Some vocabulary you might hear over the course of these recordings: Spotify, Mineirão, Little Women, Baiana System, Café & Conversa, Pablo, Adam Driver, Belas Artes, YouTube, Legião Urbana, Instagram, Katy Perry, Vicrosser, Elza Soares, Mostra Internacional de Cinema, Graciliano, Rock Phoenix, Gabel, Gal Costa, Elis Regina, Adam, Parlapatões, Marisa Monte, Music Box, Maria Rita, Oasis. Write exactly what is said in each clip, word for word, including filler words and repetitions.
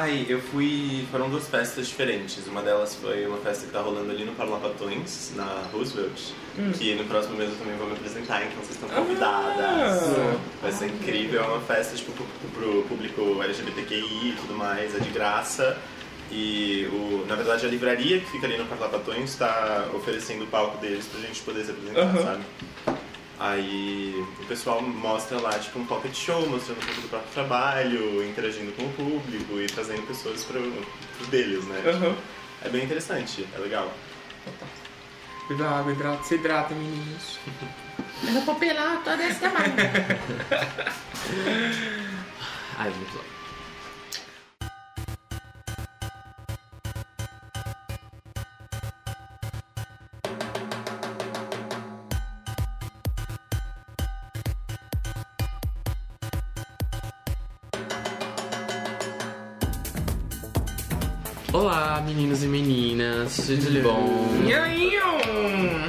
Ai, eu fui... foram duas festas diferentes. Uma delas foi uma festa que tá rolando ali no Parlapatões, na Roosevelt, hum. que no próximo mês eu também vou me apresentar, então vocês estão convidadas. Ah, Vai ser incrível, é uma festa tipo, pro público L G B T Q I e tudo mais, é de graça. E, o, na verdade, a livraria que fica ali no Parlapatões tá oferecendo o palco deles pra gente poder se apresentar, uhum. sabe? Aí o pessoal mostra lá, tipo, um pocket show, mostrando um pouco do próprio trabalho, interagindo com o público e trazendo pessoas pro, pro deles, né? Uhum. Tipo, é bem interessante, é legal. Cuidado, água, hidrata, se hidrata, meninos. Eu vou papelar toda essa tamanho. Ai, muito bom. Olá, meninos e meninas, tudo bom? E aí?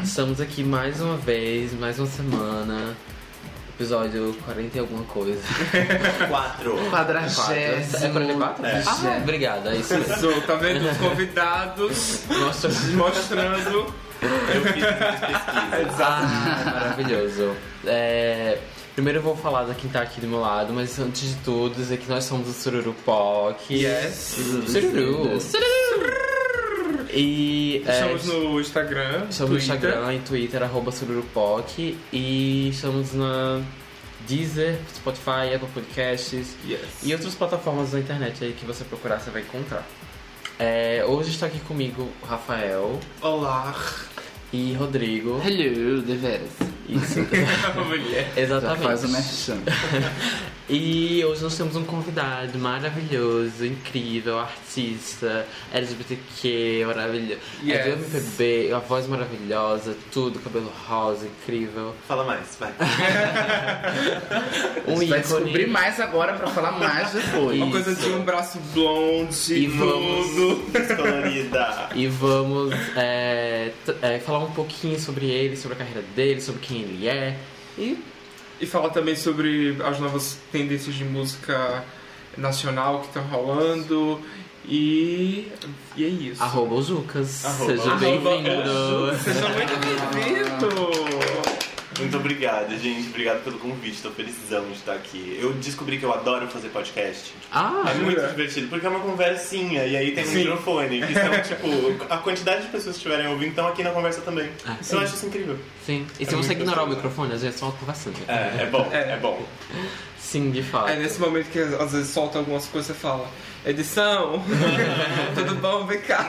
Estamos aqui mais uma vez, mais uma semana. Episódio quarenta e alguma coisa. Quatro. Quadragésimo. É quarenta e quatro? É. Ah, é. Obrigada, é isso mesmo. Tá vendo os convidados mostrando. Eu fiz minhas pesquisas. Exato. Ah, maravilhoso. É... Primeiro eu vou falar da quem tá aqui do meu lado, mas antes de tudo, dizer que nós somos o Sururu Pock. Yes! Sururu! Sururu! E estamos é, no Instagram, estamos no Instagram e Twitter, arroba Sururu Pock. E estamos na Deezer, Spotify, Apple Podcasts yes. e outras plataformas da internet aí que você procurar, você vai encontrar. É, hoje está aqui comigo Rafael. Olá! E Rodrigo. Hello, deveras. Isso. Exatamente. Já faz o merchan. E hoje nós temos um convidado maravilhoso, incrível, artista, L G B T Q, maravilhoso. Yes. É do M P B, a voz maravilhosa, tudo, cabelo rosa, incrível. Fala mais, vai. um ícone. Vai descobrir mais agora pra falar mais depois. Uma coisa de um braço blonde, e vamos descolorida. E vamos é, é, falar um pouquinho sobre ele, sobre a carreira dele, sobre quem ele é e... E falar também sobre as novas tendências de música nacional que estão rolando. E... e é isso. Arroba os Lucas. Arroba. Seja bem-vindo. Seja muito bem-vindo. Muito obrigado, gente. Obrigado pelo convite. Tô felizão de estar aqui. Eu descobri que eu adoro fazer podcast. Ah, é jura? Muito divertido, porque é uma conversinha. E aí tem um microfone. Que são, tipo, a quantidade de pessoas que estiverem ouvindo estão aqui na conversa também. Ah, então eu acho isso incrível. Sim. E se é você ignorar o microfone, às vezes só conversando. É, é bom, é, é bom. Sim, de fato. É nesse momento que às vezes solta algumas coisas e você fala: edição, tudo bom, vem cá.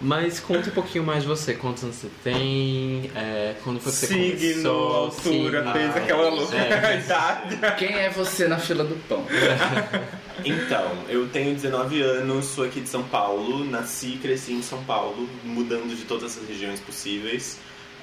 Mas conta um pouquinho mais de você. Quantos anos você tem? É, quando foi que você começou? Signo, altura, fez aquela louca é, idade. Quem é você na fila do pão? Então, eu tenho dezenove anos, sou aqui de São Paulo. Nasci e cresci em São Paulo, mudando de todas as regiões possíveis.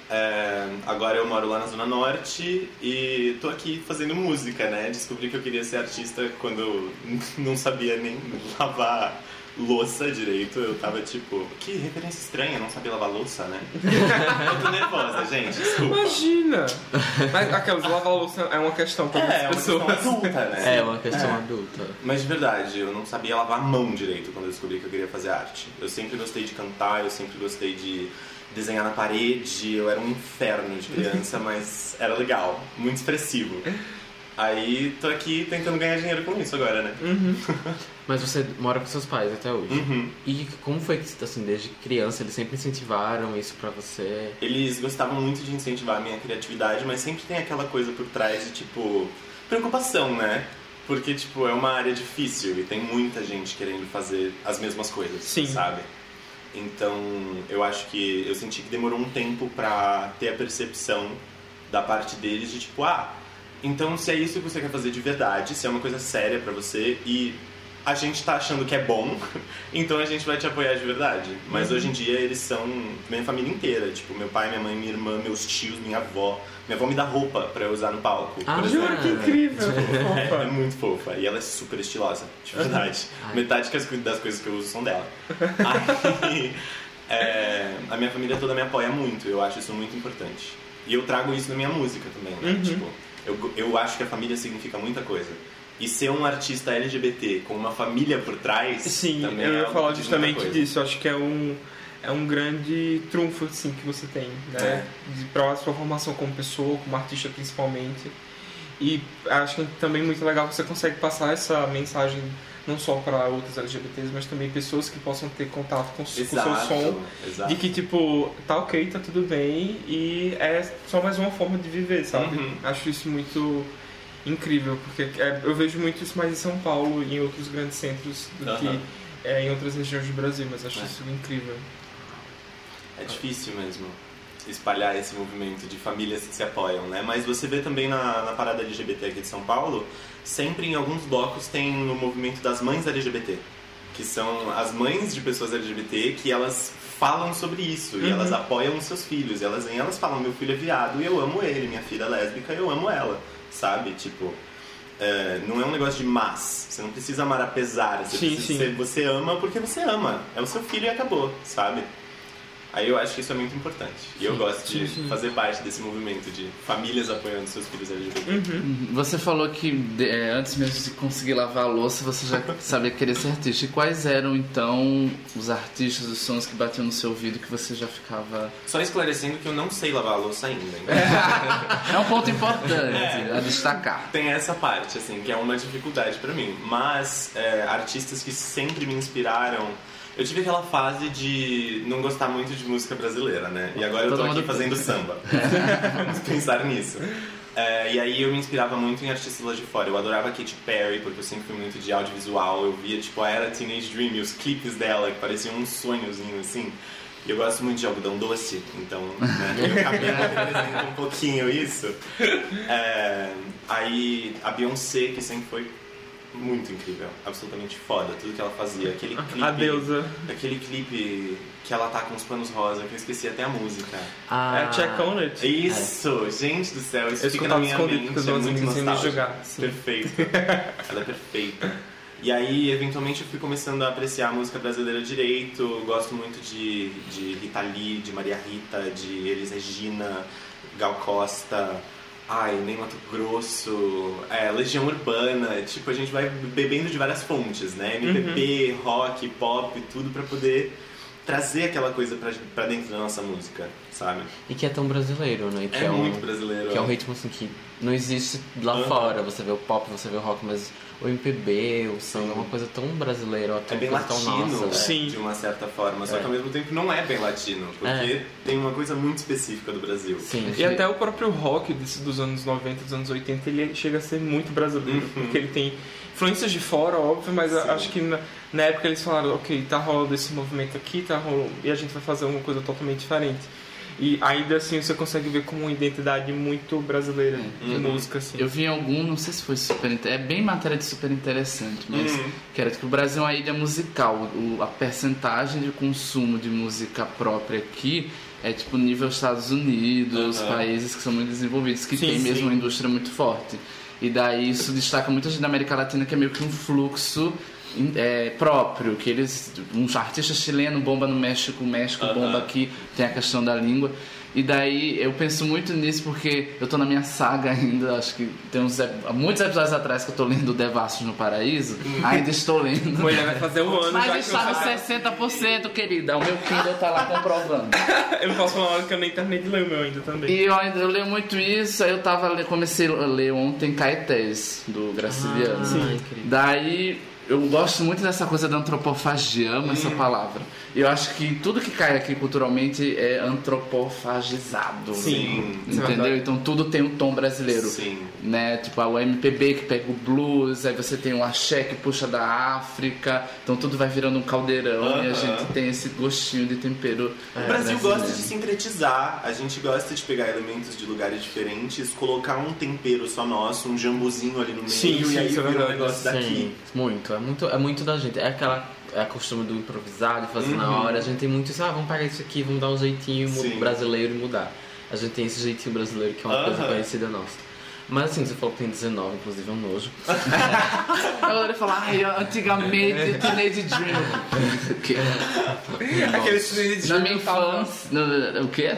É, agora eu moro lá na Zona Norte e tô aqui fazendo música, né? Descobri que eu queria ser artista quando eu não sabia nem lavar louça direito. Eu tava tipo, que referência estranha, não sabia lavar louça, né? Eu tô nervosa, gente, desculpa. Imagina! Mas aquelas lavar louça é uma questão pra muitas é, pessoas. É uma questão adulta, né? É uma questão é. adulta. Mas de verdade, eu não sabia lavar a mão direito quando eu descobri que eu queria fazer arte. Eu sempre gostei de cantar, eu sempre gostei de desenhar na parede, eu era um inferno de criança, mas era legal, muito expressivo. Aí tô aqui tentando ganhar dinheiro com isso agora, né? Uhum. Mas você mora com seus pais até hoje. Uhum. E como foi que, assim, desde criança eles sempre incentivaram isso pra você? Eles gostavam muito de incentivar a minha criatividade, mas sempre tem aquela coisa por trás de, tipo, preocupação, né? Porque, tipo, é uma área difícil e tem muita gente querendo fazer as mesmas coisas, Sim. sabe? Então, eu acho que eu senti que demorou um tempo pra ter a percepção da parte deles de tipo, ah, então se é isso que você quer fazer de verdade, se é uma coisa séria pra você e a gente tá achando que é bom, então a gente vai te apoiar de verdade. Mas uhum. hoje em dia eles são minha família inteira, tipo, meu pai, minha mãe, minha irmã, meus tios, minha avó. Minha avó me dá roupa pra eu usar no palco. Ah, juro, que incrível! É, é muito fofa. E ela é super estilosa, de verdade. Ai. Metade das coisas que eu uso são dela. Aí, é, a minha família toda me apoia muito, eu acho isso muito importante. E eu trago isso na minha música também, né? Uhum. Tipo, eu, eu acho que a família significa muita coisa. E ser um artista L G B T com uma família por trás... Sim, também eu ia é falar justamente disso. Acho que é um, é um grande trunfo, assim, que você tem, né? É. Para a sua formação como pessoa, como artista principalmente. E acho que também muito legal que você consegue passar essa mensagem não só para outros L G B Ts, mas também pessoas que possam ter contato com o seu som. Exato. De que, tipo, tá ok, tá tudo bem, e é só mais uma forma de viver, sabe? Uhum. Acho isso muito... incrível, porque é, eu vejo muito isso mais em São Paulo e em outros grandes centros do uhum. que é, em outras regiões do Brasil, mas acho é. isso incrível. É difícil mesmo espalhar esse movimento de famílias que se apoiam, né? Mas você vê também na, na parada L G B T aqui de São Paulo, sempre em alguns blocos tem o movimento das mães L G B T, que são as mães de pessoas L G B T que elas falam sobre isso, uhum. e elas apoiam os seus filhos, e elas, elas falam, meu filho é viado e eu amo ele, minha filha é lésbica e eu amo ela. Sabe? Tipo, é, não é um negócio de mas. Você não precisa amar apesar. Você, sim, precisa, sim. você ama porque você ama. É o seu filho e acabou, sabe? Aí eu acho que isso é muito importante. E sim, eu gosto sim, de sim. fazer parte desse movimento de famílias apoiando seus filhos L G B T. Uhum. Você falou que é, antes mesmo de conseguir lavar a louça, você já sabia que queria ser artista. E quais eram, então, os artistas, os sons que batiam no seu ouvido que você já ficava... Só esclarecendo que eu não sei lavar a louça ainda. É, é um ponto importante é. a destacar. Tem essa parte, assim, que é uma dificuldade pra mim. Mas é, artistas que sempre me inspiraram... Eu tive aquela fase de não gostar muito de música brasileira, né? E agora Todo eu tô aqui fazendo samba. Vamos pensar nisso. É, e aí eu me inspirava muito em artistas lá de fora. Eu adorava Katy Perry, porque eu sempre fui muito de audiovisual. Eu via, tipo, a era Teenage Dream e os clipes dela, que pareciam um sonhozinho, assim. E eu gosto muito de algodão doce, então... Né, meu cabelo representa um pouquinho isso. É, aí a Beyoncé, que sempre foi... muito incrível, absolutamente foda tudo que ela fazia, aquele clipe, a deusa. Aquele clipe que ela tá com os panos rosa, que eu esqueci até a música. Ah, é Check On It. Isso, é. gente do céu, isso eu fica na minha mente, é muito nostálgico. Perfeito. Ela é perfeita. E aí, eventualmente, eu fui começando a apreciar a música brasileira direito. Eu gosto muito de, de Rita Lee, de Maria Rita, de Elis Regina, Gal Costa... Ai, Ney Matogrosso, é, Legião Urbana, tipo, a gente vai bebendo de várias fontes, né? M P B, uhum. rock, pop, tudo pra poder trazer aquela coisa pra, pra dentro da nossa música, sabe? E que é tão brasileiro, né? Que é, é muito um, brasileiro. Que é um ritmo, assim, que não existe lá uhum. fora. Você vê o pop, você vê o rock, mas o M P B, o samba, é uma coisa tão brasileira. É bem latino, nossa, né? Sim. De uma certa forma, só é. que ao mesmo tempo não é bem latino, porque é. tem uma coisa muito específica do Brasil. Sim, e sim. até o próprio rock desse, dos anos noventa, dos anos oitenta, ele chega a ser muito brasileiro, uhum. porque ele tem influências de fora, óbvio, mas sim. acho que na, na época eles falaram, ok, tá rolando esse movimento aqui, tá rolando, e a gente vai fazer uma coisa totalmente diferente. E ainda assim você consegue ver como uma identidade muito brasileira é. de uhum. música, assim. Eu vi algum, não sei se foi super interessante, é bem matéria de super interessante, mas uhum. que era que o Brasil é uma ilha musical, o, a percentagem de consumo de música própria aqui é tipo nível Estados Unidos, uhum. países que são muito desenvolvidos, que sim, tem sim. mesmo uma indústria muito forte. E daí isso destaca muita gente da América Latina, que é meio que um fluxo É, próprio, que eles, um artista chileno bomba no México, o México uhum. bomba aqui, tem a questão da língua. E daí eu penso muito nisso porque eu tô na minha saga ainda, acho que tem uns muitos episódios atrás que eu tô lendo Devassos no Paraíso, ainda estou lendo. Pois vai fazer um ano. Mas já está no sessenta por cento, querida, o meu Kindle tá lá comprovando. Eu não posso falar que eu nem terminei de ler o meu ainda também. E eu, eu leio muito isso, aí eu tava, comecei a ler ontem Caetés, do Graciliano. Ah, sim. Daí... eu gosto muito dessa coisa da antropofagia, amo hum. essa palavra. Eu acho que tudo que cai aqui culturalmente é antropofagizado. Sim. Entendeu? Então tudo tem um tom brasileiro. Sim. Né? Tipo o M P B que pega o blues, aí você tem o axé que puxa da África. Então tudo vai virando um caldeirão uh-huh. e a gente tem esse gostinho de tempero. O é, Brasil brasileiro. Gosta de sincretizar, a gente gosta de pegar elementos de lugares diferentes, colocar um tempero só nosso, um jambuzinho ali no meio, sim, e sim, aí vira um negócio daqui. Sim, muito. É muito, é muito da gente, é aquela é a costume do improvisar, de fazer uhum. na hora. A gente tem muito isso, ah, vamos pegar isso aqui, vamos dar um jeitinho Sim. brasileiro e mudar. A gente tem esse jeitinho brasileiro que é uma uhum. coisa conhecida nossa. Mas assim, você falou que tem dezenove, inclusive é um nojo. Ela ia falar, ai, antigamente, teenage dream. O quê? Aquele teenage dream. Na minha infância. O quê?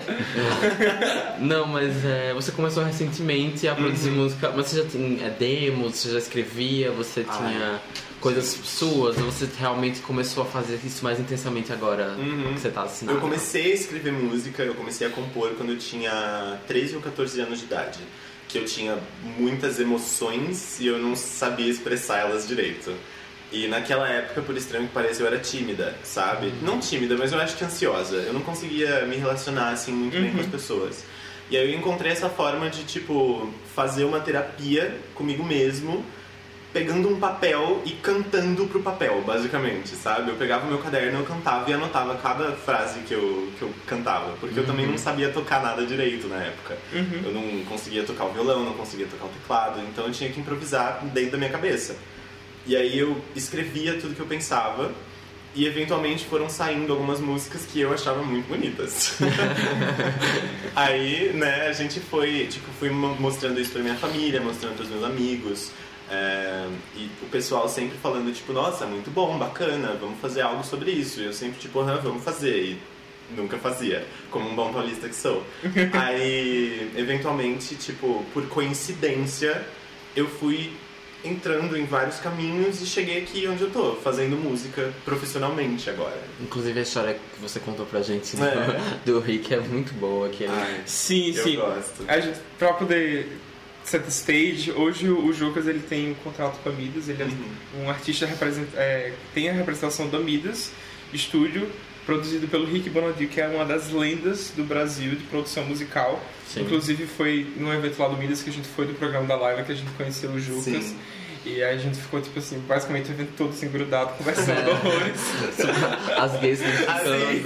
Não, mas é, você começou recentemente a produzir uhum. música, mas você já tinha demos, você já escrevia, você tinha... Ah. Coisas suas, ou você realmente começou a fazer isso mais intensamente agora uhum. que você tá assinado? Eu comecei a escrever música, eu comecei a compor quando eu tinha treze ou quatorze anos de idade. Que eu tinha muitas emoções e eu não sabia expressá-las direito. E naquela época, por estranho que pareça, eu era tímida, sabe? Não tímida, mas eu acho que ansiosa. Eu não conseguia me relacionar assim muito uhum. bem com as pessoas. E aí eu encontrei essa forma de, tipo, fazer uma terapia comigo mesmo, pegando um papel e cantando pro papel, basicamente, sabe? Eu pegava o meu caderno, eu cantava e anotava cada frase que eu, que eu cantava. Porque uhum. eu também não sabia tocar nada direito na época. Uhum. Eu não conseguia tocar o violão, não conseguia tocar o teclado. Então eu tinha que improvisar dentro da minha cabeça. E aí eu escrevia tudo que eu pensava. E eventualmente foram saindo algumas músicas que eu achava muito bonitas. Aí, né, a gente foi... Tipo, fui mostrando isso pra minha família, mostrando pros meus amigos... É, e o pessoal sempre falando, tipo, nossa, muito bom, bacana, vamos fazer algo sobre isso. E eu sempre, tipo, ah, vamos fazer. E nunca fazia, como um bom paulista que sou. Aí, eventualmente, tipo, por coincidência, eu fui entrando em vários caminhos e cheguei aqui onde eu tô, fazendo música profissionalmente agora. Inclusive a história que você contou pra gente do, é. do Rick é muito boa. Que é... Ai, sim, eu sim. gosto. A gente, pra poder... Set stage, hoje o Jucas ele tem um contrato com a Midas, ele uhum. é um artista representa, é, tem a representação da Midas Estúdio, produzido pelo Rick Bonadio, que é uma das lendas do Brasil de produção musical. Sim. Inclusive foi num evento lá do Midas que a gente foi do programa da Laila, que a gente conheceu o Jucas. Sim. E aí a gente ficou, tipo assim, basicamente o evento todo assim, grudado, conversando é. horrores. As gays conversando.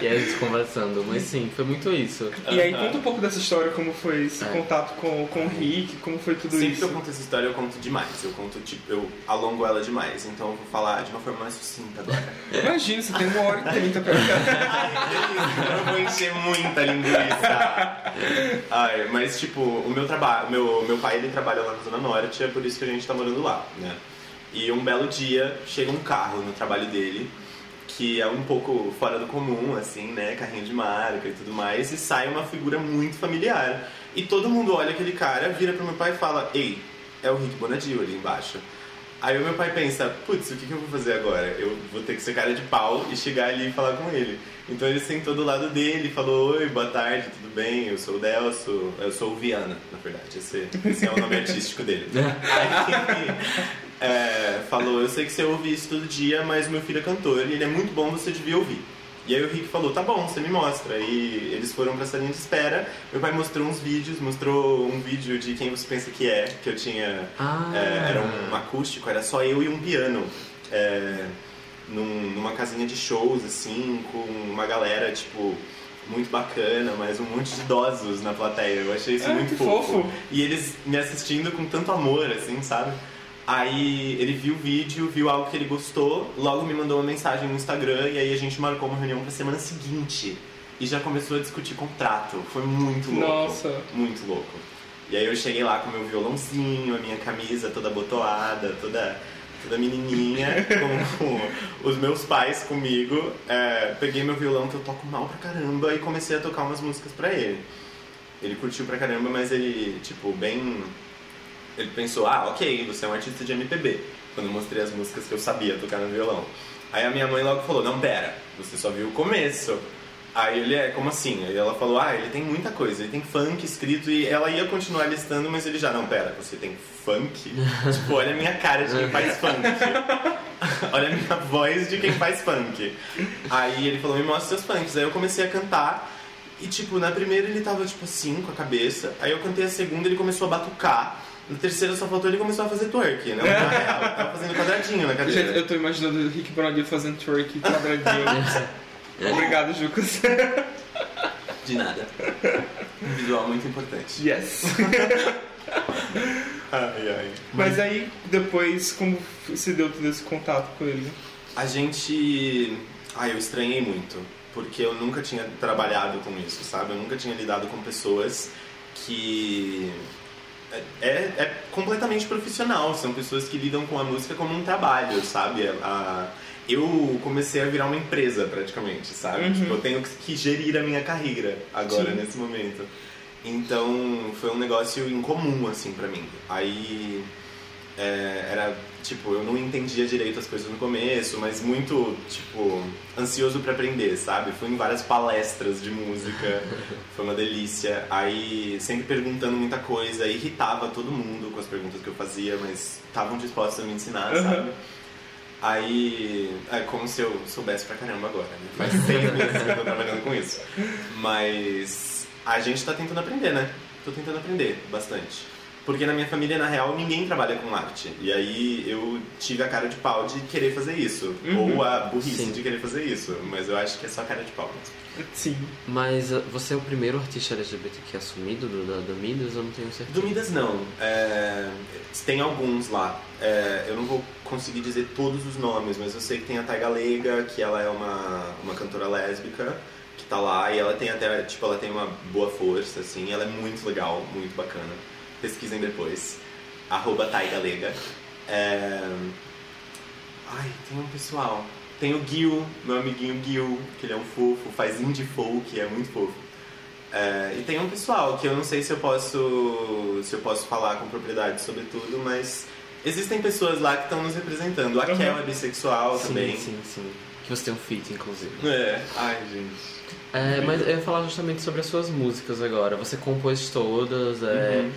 E a gente conversando, mas sim, foi muito isso. E uh-huh. aí conta um pouco dessa história, como foi esse é. contato com, com o Rick, como foi tudo Sempre isso. Sempre que eu conto essa história, eu conto demais, eu conto, tipo, eu alongo ela demais. Então eu vou falar de uma forma mais sucinta agora. Imagina, você tem uma hora e trinta pra Ai, eu vou encher muita linguiça. Ai, mas, tipo, o meu trabalho, meu, meu pai, ele trabalha lá na Zona Norte, é por isso que a gente tá morando lá, né? E um belo dia chega um carro no trabalho dele, que é um pouco fora do comum, assim, né? Carrinho de marca e tudo mais, e sai uma figura muito familiar. E todo mundo olha aquele cara, vira pro meu pai e fala: ei, é o Rick Bonadio ali embaixo. Aí o meu pai pensa, putz, o que, que eu vou fazer agora? Eu vou ter que ser cara de pau e chegar ali e falar com ele. Então ele sentou do lado dele, falou, oi, boa tarde, tudo bem? Eu sou o Delso, eu sou o Viana, na verdade, esse, esse é o nome artístico dele. Aí é, falou, eu sei que você ouve isso todo dia, mas meu filho é cantor e ele é muito bom, você devia ouvir. E aí o Rick falou, tá bom, você me mostra. E eles foram pra salinha de espera. Meu pai mostrou uns vídeos, mostrou um vídeo de Quem Você Pensa Que É, que eu tinha... Ah. É, era um acústico, era só eu e um piano. É, num, numa casinha de shows, assim, com uma galera, tipo... muito bacana, mas um monte de idosos na plateia. Eu achei isso é, muito fofo. fofo. E eles me assistindo com tanto amor, assim, sabe? Aí ele viu o vídeo, viu algo que ele gostou, logo me mandou uma mensagem no Instagram e aí a gente marcou uma reunião pra semana seguinte. E já começou a discutir contrato. Foi muito louco. Nossa. Muito louco. E aí eu cheguei lá com meu violãozinho, a minha camisa toda botoada, toda, toda menininha, com, com os meus pais comigo. É, peguei meu violão que eu toco mal pra caramba e comecei a tocar umas músicas pra ele. Ele curtiu pra caramba, mas ele, tipo, bem... Ele pensou, ah, ok, você é um artista de M P B, quando eu mostrei as músicas que eu sabia tocar no violão. Aí a minha mãe logo falou, não, pera, você só viu o começo. Aí ele, é, como assim? Aí ela falou, ah, ele tem muita coisa, ele tem funk escrito, e ela ia continuar listando, mas ele já, não, pera, você tem funk? Tipo, olha a minha cara de quem faz funk. Olha a minha voz de quem faz funk. Aí ele falou, me mostra seus funks. Aí eu comecei a cantar, e tipo, na primeira ele tava tipo assim, com a cabeça, aí eu cantei a segunda, ele começou a batucar. No terceiro só faltou ele começou a fazer twerk, né? Na real, ele tava fazendo quadradinho na cadeira. Gente, eu tô imaginando o Rick Bonadio fazendo twerk quadradinho. Obrigado, Jucas. De nada. Um visual muito importante. Yes. Ai, ai. Mas aí, depois, como se deu todo esse contato com ele? A gente... Ai, eu estranhei muito. Porque eu nunca tinha trabalhado com isso, sabe? Eu nunca tinha lidado com pessoas que... é, é completamente profissional. São pessoas que lidam com a música como um trabalho, sabe? A, eu comecei a virar uma empresa, praticamente, sabe? Uhum. Tipo, eu tenho que gerir a minha carreira agora, Sim. nesse momento. Então, foi um negócio incomum, assim, pra mim. Aí, é, era, tipo, eu não entendia direito as coisas no começo, mas muito, tipo, ansioso pra aprender, sabe? Fui em várias palestras de música, foi uma delícia. Aí, sempre perguntando muita coisa, irritava todo mundo com as perguntas que eu fazia, mas estavam dispostos a me ensinar, uhum. sabe? Aí, é como se eu soubesse pra caramba agora, né? Faz seis meses que eu tô trabalhando com isso. Mas a gente tá tentando aprender, né? Tô tentando aprender bastante. Porque na minha família, na real, ninguém trabalha com arte. E aí eu tive a cara de pau de querer fazer isso. Uhum. Ou a burrice Sim. de querer fazer isso. Mas eu acho que é só cara de pau mesmo. Sim. Mas você é o primeiro artista L G B T Q assumido do, do, do Midas? Eu não tenho certeza. Do Midas, não. É, tem alguns lá. É, eu não vou conseguir dizer todos os nomes, mas eu sei que tem a Taiga Leiga, que ela é uma, uma cantora lésbica, que tá lá, e ela tem até, tipo, ela tem uma boa força, assim, ela é muito legal, muito bacana. Pesquisem depois. Arroba Taiga Leiga. É... Ai, tem um pessoal. Tem o Gil, meu amiguinho Gil, que ele é um fofo, faz indie folk, é muito fofo. É, e tem um pessoal que eu não sei se eu posso se eu posso falar com propriedade sobre tudo, mas existem pessoas lá que estão nos representando. A uhum. Kel é bissexual sim, também. Sim, sim. Que você tem um feat, inclusive. É. Ai, gente. É, mas eu ia falar justamente sobre as suas músicas agora. Você compôs todas, é, uhum.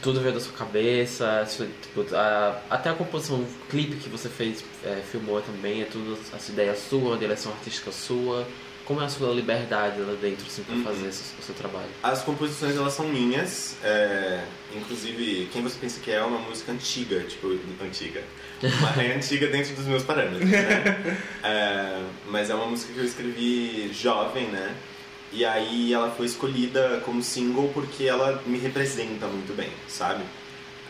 tudo veio da sua cabeça, tipo, a, até a composição, o clipe que você fez, é, filmou também, é tudo essa ideia sua, a direção artística sua. Como é a sua liberdade lá dentro, assim, pra uhum. fazer esse, o seu trabalho? As composições, elas são minhas. É, inclusive, Quem Você Pensa Que É é uma música antiga, tipo, antiga. Mas é antiga dentro dos meus parâmetros, né? É, mas é uma música que eu escrevi jovem, né? E aí ela foi escolhida como single porque ela me representa muito bem, sabe?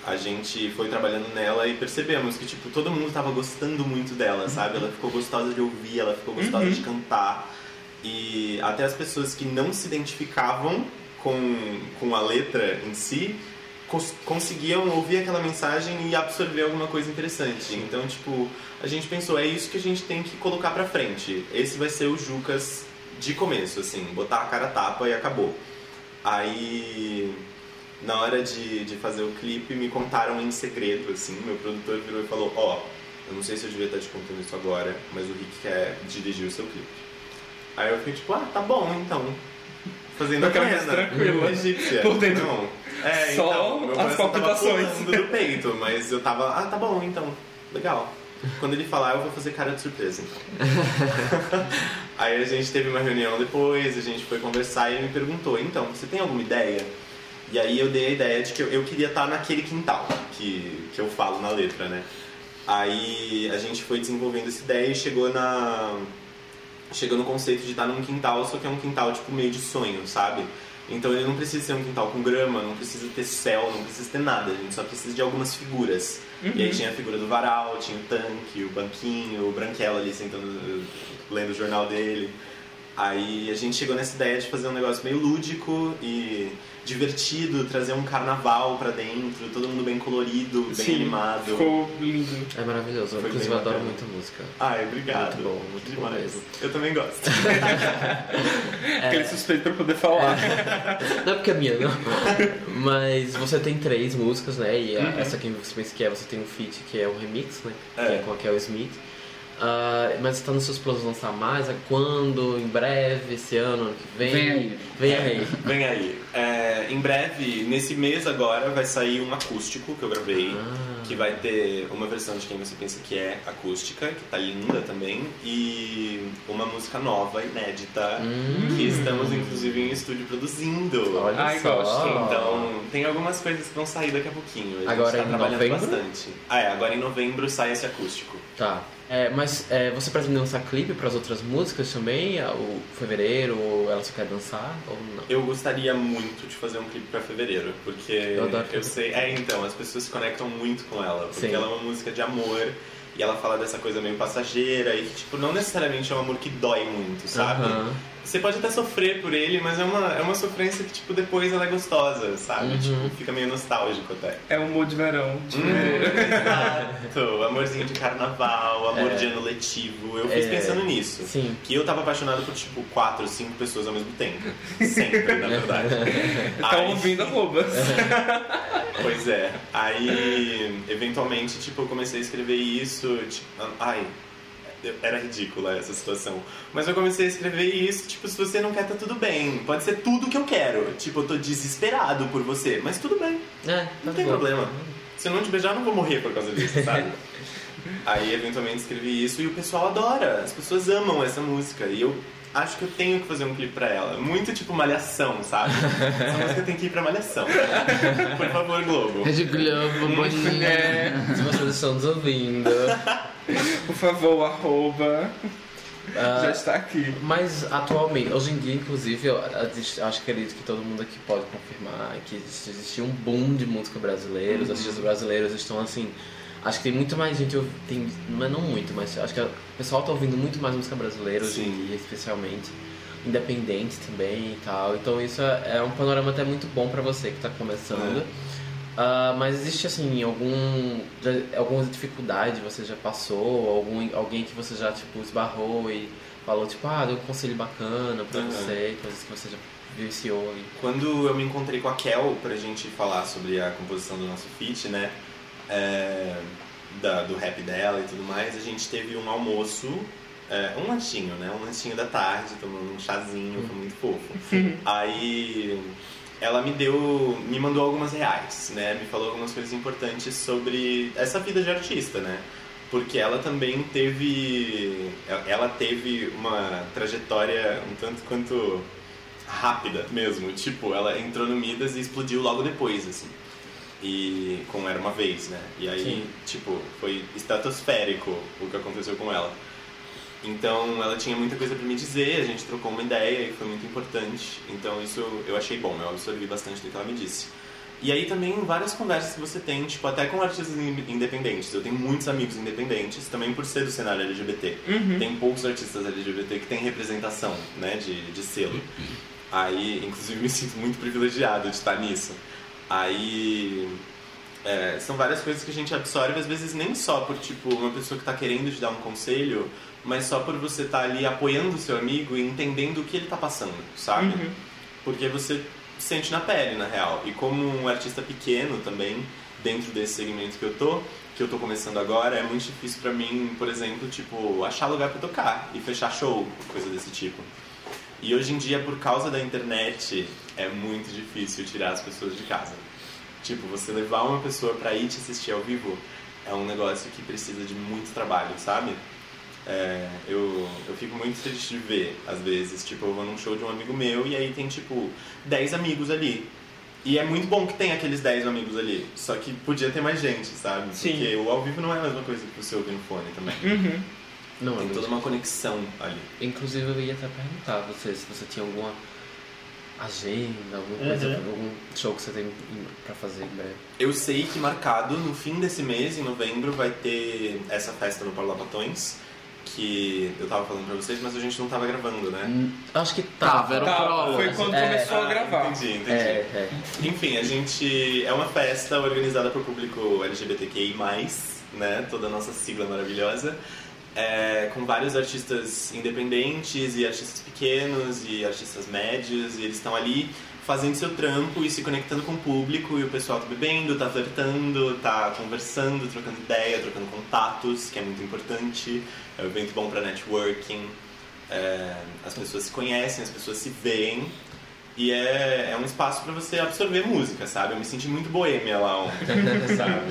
A gente foi trabalhando nela e percebemos que, tipo, todo mundo tava gostando muito dela, sabe? Ela ficou gostosa de ouvir, ela ficou gostosa uhum. de cantar. E até as pessoas que não se identificavam com, com a letra em si cons- conseguiam ouvir aquela mensagem e absorver alguma coisa interessante. Então, tipo, a gente pensou, é isso que a gente tem que colocar pra frente. Esse vai ser o Jucas de começo, assim, botar a cara a tapa e acabou. Aí, na hora de, de fazer o clipe, me contaram em segredo, assim. Meu produtor virou e falou, ó, oh, eu não sei se eu devia estar te contando isso agora, mas o Rick quer dirigir o seu clipe. Aí eu fiquei tipo, ah, tá bom, então. Fazendo a carreira. Tranquilo. Egípcia. Por dentro. Não. É, só então, as palpitações. Eu tava do peito, mas eu tava, ah, tá bom, então. Legal. Quando ele falar, eu vou fazer cara de surpresa, então. Aí a gente teve uma reunião depois, a gente foi conversar e ele me perguntou, então, você tem alguma ideia? E aí eu dei a ideia de que eu, eu queria estar naquele quintal que, que eu falo na letra, né? Aí a gente foi desenvolvendo essa ideia e chegou na... Chegou no conceito de estar num quintal, só que é um quintal tipo meio de sonho, sabe? Então ele não precisa ser um quintal com grama, não precisa ter céu, não precisa ter nada. A gente só precisa de algumas figuras. Uhum. E aí tinha a figura do varal, tinha o tanque, o banquinho, o Branquelo ali sentando, lendo o jornal dele. Aí a gente chegou nessa ideia de fazer um negócio meio lúdico e divertido, trazer um carnaval pra dentro, todo mundo bem colorido, bem Sim, animado. Ficou lindo. É maravilhoso, eu inclusive eu adoro muito a música. Ai, obrigado. Muito bom, muito demais. Bom mesmo. Eu também gosto. é... Aquele suspeito pra poder falar. É... Não é porque é minha, não. Mas você tem três músicas, né? E a, uhum. essa que você pensa que é, você tem um feat que é um remix, né? É. Que é com a Kel Smith. Uh, mas está nos seus planos lançar mais? Quando? Em breve? Esse ano? Ano que vem? Vem aí. Vem aí. Vem aí. É, em breve, nesse mês agora, vai sair um acústico que eu gravei, ah. que vai ter uma versão de Quem Você Pensa Que É acústica, que tá linda também, e uma música nova, inédita, hum. que estamos inclusive em estúdio produzindo. Olha Ai, só. Gosto. Então, tem algumas coisas que vão sair daqui a pouquinho. A gente agora tá em trabalhando novembro? Bastante. Ah, é, agora em novembro sai esse acústico. Tá. É, mas é, você pretende lançar clipe para as outras músicas também? O Fevereiro, ou Ela Só Quer Dançar, ou não? Eu gostaria muito de fazer um clipe para Fevereiro, porque eu, eu sei... É, então, as pessoas se conectam muito com ela, porque Sim. ela é uma música de amor E ela fala dessa coisa meio passageira e que, tipo, não necessariamente é um amor que dói muito, sabe? Uhum. Você pode até sofrer por ele, mas é uma, é uma sofrência que, tipo, depois ela é gostosa, sabe? Uhum. Tipo, fica meio nostálgico até. É um amor de verão. Tipo... Hum, exato. Amorzinho de carnaval, amor é. de ano letivo. Eu fiz é. pensando nisso. Sim. Que eu tava apaixonado por, tipo, quatro, cinco pessoas ao mesmo tempo. Sempre, na verdade. Estão Aí... ouvindo arrobas. Pois é. Aí, eventualmente, tipo, eu comecei a escrever isso. Tipo, ai, era ridícula essa situação. Mas eu comecei a escrever isso, tipo, se você não quer, tá tudo bem. Pode ser tudo que eu quero. Tipo, eu tô desesperado por você, mas tudo bem. É, tá não tem bom. problema. Se eu não te beijar, eu não vou morrer por causa disso, sabe? Aí, eventualmente, escrevi isso e o pessoal adora. As pessoas amam essa música e eu acho que eu tenho que fazer um clipe pra ela. Muito tipo Malhação, sabe? Essa música tem que ir pra Malhação. Por favor, Globo. Rede Globo, boninha. É. Se vocês estão nos ouvindo. Por favor, arroba. Uh, Já está aqui. Mas atualmente, hoje em dia, inclusive, eu acho que acredito que todo mundo aqui pode confirmar que existe um boom de música brasileira. Os artistas brasileiros estão assim... Acho que tem muito mais gente, tem, mas não muito, mas acho que o pessoal tá ouvindo muito mais música brasileira hoje em dia, especialmente, independente também e tal. Então isso é um panorama até muito bom pra você que tá começando. É. Uh, mas existe assim, algum, já, alguma dificuldade você já passou, algum, alguém que você já tipo esbarrou e falou tipo, ah, deu um conselho bacana pra uhum. você, coisas que você já... vivenciou. E... Quando eu me encontrei com a Kel pra gente falar sobre a composição do nosso feat, né? É, da, do rap dela e tudo mais, a gente teve um almoço, é, um lanchinho, né? Um lanchinho da tarde, tomando um chazinho, foi muito fofo. Aí ela me deu, me mandou algumas reais, né? Me falou algumas coisas importantes sobre essa vida de artista, né? Porque ela também teve, ela teve uma trajetória um tanto quanto rápida mesmo. Tipo, ela entrou no Midas e explodiu logo depois, assim. E com Era Uma Vez, né? E aí, Sim. tipo, foi estratosférico o que aconteceu com ela. Então, ela tinha muita coisa pra me dizer, a gente trocou uma ideia e foi muito importante. Então, isso eu achei bom, eu absorvi bastante do que ela me disse. E aí também várias conversas que você tem, tipo, até com artistas independentes. Eu tenho muitos amigos independentes, também por ser do cenário L G B T. Uhum. Tem poucos artistas L G B T que têm representação, né, de, de selo. Aí, inclusive, me sinto muito privilegiado de estar nisso. Aí, é, são várias coisas que a gente absorve, às vezes nem só por, tipo, uma pessoa que tá querendo te dar um conselho, mas só por você tá ali apoiando o seu amigo e entendendo o que ele tá passando, sabe? Uhum. Porque você sente na pele, na real. E como um artista pequeno também, dentro desse segmento que eu tô, que eu tô começando agora, é muito difícil pra mim, por exemplo, tipo, achar lugar pra tocar e fechar show, coisa desse tipo. E hoje em dia, por causa da internet, é muito difícil tirar as pessoas de casa. Tipo, você levar uma pessoa pra ir te assistir ao vivo é um negócio que precisa de muito trabalho, sabe? É, eu, eu fico muito triste de ver, às vezes. Tipo, eu vou num show de um amigo meu e aí tem, tipo, dez amigos ali. E é muito bom que tem aqueles dez amigos ali. Só que podia ter mais gente, sabe? Sim. Porque o ao vivo não é a mesma coisa que você ouvir no fone também. Uhum. Não, tem toda uma conexão ali. Inclusive eu ia até perguntar a você se você tinha alguma agenda, alguma coisa, uhum. algum show que você tem pra fazer em breve. Eu sei que marcado no fim desse mês, em novembro, vai ter essa festa no Pablo Batões, que eu tava falando pra vocês, mas a gente não tava gravando, né? Acho que tava, era um prova. Foi quando é, começou é, a gravar. Entendi, entendi. É, é. Enfim, a gente... É uma festa organizada por público L G B T Q I mais, né? Toda a nossa sigla maravilhosa. É, com vários artistas independentes e artistas pequenos e artistas médios, e eles estão ali fazendo seu trampo e se conectando com o público, e o pessoal tá bebendo, tá flertando, tá conversando, trocando ideia, trocando contatos, que é muito importante. É um evento bom pra networking, é, as pessoas se conhecem, as pessoas se veem, e é, é um espaço pra você absorver música, sabe? Eu me senti muito boêmia lá ontem, sabe?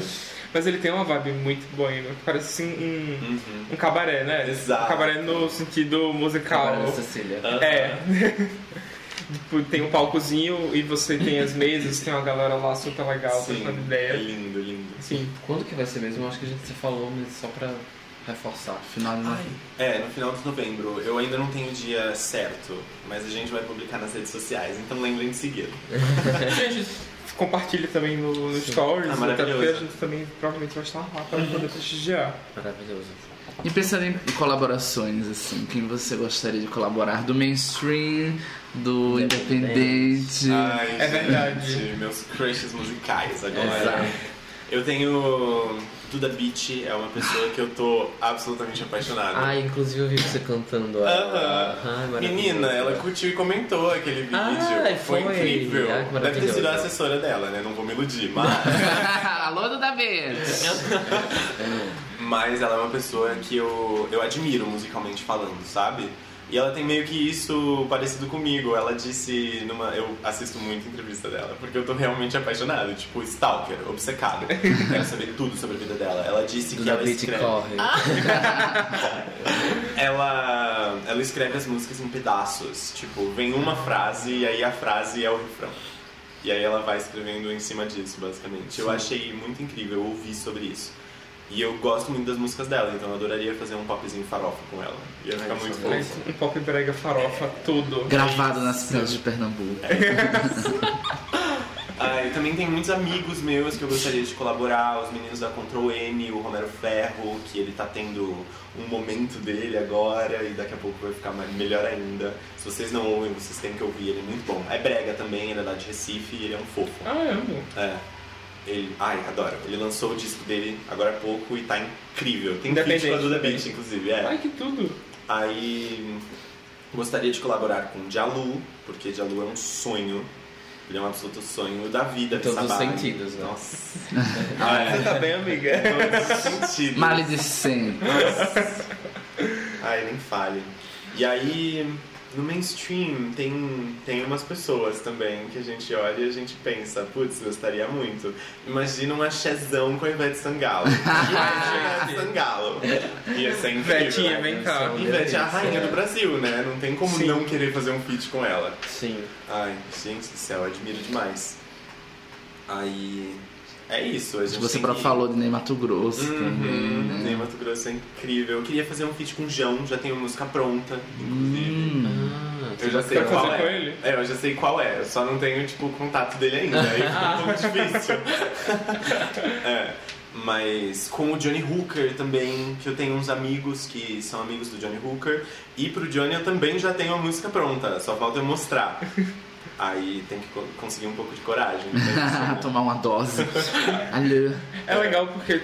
Mas ele tem uma vibe muito boêmia, que parece assim um, uhum. um cabaré, né? Exato. Um cabaré no sentido musical. Cabaré da Cecília. Uhum. É. Tipo, tem um palcozinho e você tem as mesas, tem uma galera lá super legal, trocando ideia. É lindo, lindo. Sim. Quando que vai ser mesmo? Eu acho que a gente se falou, mas só pra reforçar, final de novembro. É, no final de novembro. Eu ainda não tenho o dia certo, mas a gente vai publicar nas redes sociais, então lembrem de seguir. Gente, compartilhe também no, no Stories, ah, até porque a gente também provavelmente vai estar lá para poder prestigiar. Maravilhoso. E pensando em colaborações, assim, quem você gostaria de colaborar? Do mainstream, do independente? Ai, é gente, verdade. Meus crushes musicais agora. Exato. Eu tenho... Duda Beach é uma pessoa que eu tô absolutamente apaixonada. Ah, inclusive eu vi você cantando. Ah, ah, ah, menina, ela curtiu e comentou aquele vídeo. Ah, foi, foi incrível. Ah, deve ter sido a assessora dela, né? Não vou me iludir, mas... Alô, Duda Beach! Mas ela é uma pessoa que eu, eu admiro musicalmente falando, sabe? E ela tem meio que isso parecido comigo. Ela disse numa... Eu assisto muito a entrevista dela, porque eu tô realmente apaixonado. Tipo, stalker, obcecado. Quero saber tudo sobre a vida dela. Ela disse que ela escreve... Corre. ela, ela escreve as músicas em pedaços. Tipo, vem uma frase e aí a frase é o refrão. E aí ela vai escrevendo em cima disso, basicamente. Sim. Eu achei muito incrível ouvir sobre isso. E eu gosto muito das músicas dela, então eu adoraria fazer um popzinho farofa com ela. Ia ficar é, muito fofo. Um pop brega farofa, é. Tudo. Gravado é. nas cidades de Pernambuco. É. ah, eu também tenho muitos amigos meus que eu gostaria de colaborar. Os meninos da Control M, o Romero Ferro, que ele tá tendo um momento dele agora e daqui a pouco vai ficar mais, melhor ainda. Se vocês não ouvem, vocês têm que ouvir, ele é muito bom. É brega também, ele é lá de Recife e ele é um fofo. Ah, eu amo. É. Ele, ai, adoro. Ele lançou o disco dele agora há pouco e tá incrível. Tem clipe com a Duda Beach, inclusive. É. Ai, que tudo! Aí, gostaria de colaborar com o Djalú, porque Djalú é um sonho. Ele é um absoluto sonho da vida. Em todos os sentidos, né? Nossa. ah, é. Você tá bem, amiga? Em todos os sentidos. Male de sempre. Ai, nem fale. E aí... No mainstream tem, tem umas pessoas também que a gente olha e a gente pensa, putz, gostaria muito. Imagina um axézão com a Ivete Sangalo. Ivete Sangalo. Ia ser incrível. Ivete é mental. Ivete é a rainha do Brasil, né? Não tem como Sim. não querer fazer um feat com ela. Sim. Ai, gente do céu, eu admiro demais. Aí... É isso, a gente Você que... falou de Ney Matogrosso uhum, também, né? Ney Matogrosso é incrível. Eu queria fazer um feat com o João, já tenho música pronta, inclusive. Hum, ah, eu já sei qual é. Com ele? É, eu já sei qual é, eu só não tenho, tipo, o contato dele ainda, aí fica um pouco difícil. é, mas com o Johnny Hooker também, que eu tenho uns amigos que são amigos do Johnny Hooker. E pro Johnny eu também já tenho a música pronta, só falta eu mostrar. Aí tem que conseguir um pouco de coragem. Né? Tomar uma dose. é legal porque,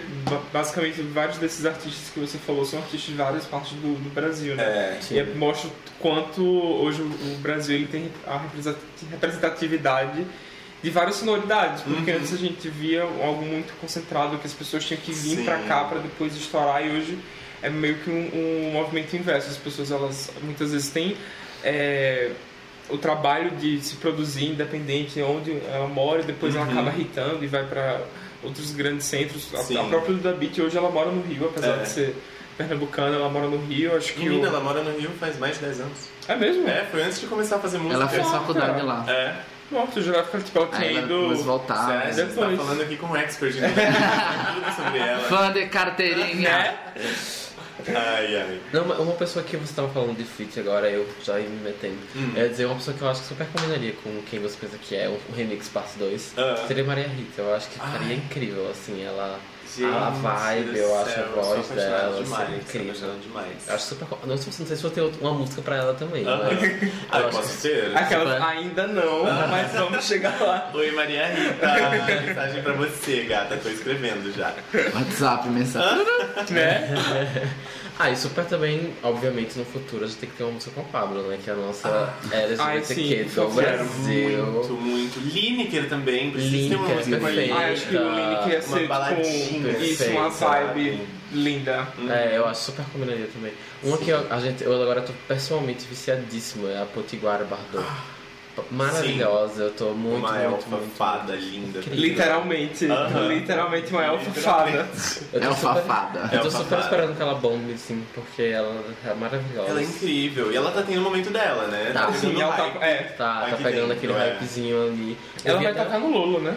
basicamente, vários desses artistas que você falou são artistas de várias partes do, do Brasil, né? É, sim. E mostra quanto hoje o Brasil ele tem a representatividade de várias sonoridades. Porque uhum. antes a gente via algo muito concentrado, que as pessoas tinham que vir sim. pra cá pra depois estourar. E hoje é meio que um, um movimento inverso. As pessoas, elas muitas vezes têm... É, o trabalho de se produzir independente onde ela mora e depois uhum. ela acaba hitando e vai para outros grandes centros. Sim. A própria Duda Beach hoje ela mora no Rio, apesar é. de ser pernambucana, ela mora no Rio. Acho que Menina, eu... ela mora no Rio faz mais de dez anos. É mesmo? É, foi antes de começar a fazer música. Ela fez faculdade ah, lá. É. Nossa, eu já ficava tipo, ela tinha ido... Vamos voltar. Sério, depois. Você tá falando aqui com um expert de novo. sobre ela. Fã de carteirinha. É. Ai, ai. Não, uma pessoa que você estava falando de feat agora, eu já ia me metendo. Hum. É dizer, uma pessoa que eu acho que super combinaria com quem você pensa que é o Remix Parte dois uh. seria Maria Rita. Eu acho que ficaria ai. incrível, assim, ela. Gente, a vibe, eu acho céu, a voz dela demais, assim, incrível. Demais. Eu acho super. Não sei, não sei se vou ter uma música pra ela também. Uh-huh. Mas... Ah, eu posso ter? Aquela super... ainda não, uh-huh. mas vamos chegar lá. Oi, Maria Rita. Mensagem pra você, gata. Tô escrevendo já. WhatsApp, mensagem. né? Ah, e super também, obviamente, no futuro a gente tem que ter uma música com o Pablo, né? Que é a nossa L G B T Q do Brasil. Muito, muito. Liniker também, precisa ter uma música com ele. Ah, acho que o Liniker ia ser com isso, uma vibe linda. É, eu acho super combinaria também. Uma Sim. que eu, a gente, eu agora tô pessoalmente viciadíssima é a Potiguara Bardot. Maravilhosa, Sim. eu tô muito, uma muito, elfa muito, fada muito... linda. Literalmente, uh-huh. literalmente uma elfa fada. Elfa fada. Eu tô super, eu tô super esperando que ela bombe, assim, porque ela é maravilhosa. Ela é incrível, e ela tá tendo o momento dela, né? Tá, tá, sim, ela tá, é, tá, tá pegando dentro, aquele é. hypezinho ali. Ela vai até... tocar no Lolo, né?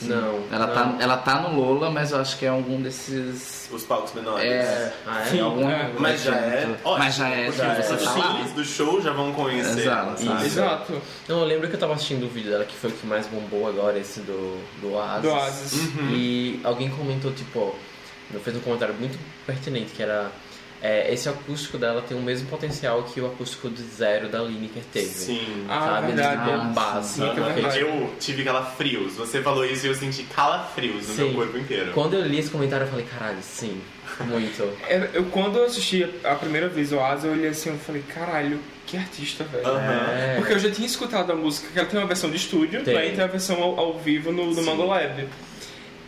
Sim. Não. Ela, não. Tá, ela tá no Lola, mas eu acho que é algum desses... Os palcos menores. É, ah, é? Sim, algum, é. Mas, já é. Olha, mas já é. Mas já é. Os filmes do show já vão conhecer. Exato. Sabe? Exato. Não, eu lembro que eu tava assistindo o vídeo dela, que foi o que mais bombou agora, esse do, do Oasis. Do Oasis. Uhum. E alguém comentou, tipo... Fez um comentário muito pertinente, que era... É, esse acústico dela tem o mesmo potencial que o acústico de Zero da Liniker teve. Sim. Ah, verdade. Bombaço. Eu tive calafrios. Você falou isso e eu senti calafrios no sim. meu corpo inteiro. Quando eu li esse comentário, eu falei, caralho, sim. Muito. eu, eu, quando eu assisti a primeira vez o Oasis, eu olhei assim e falei, caralho, que artista, velho. Uh-huh. É. Porque eu já tinha escutado a música, que ela tem uma versão de estúdio, tem. Né, e tem a versão ao, ao vivo no, no Mangolab.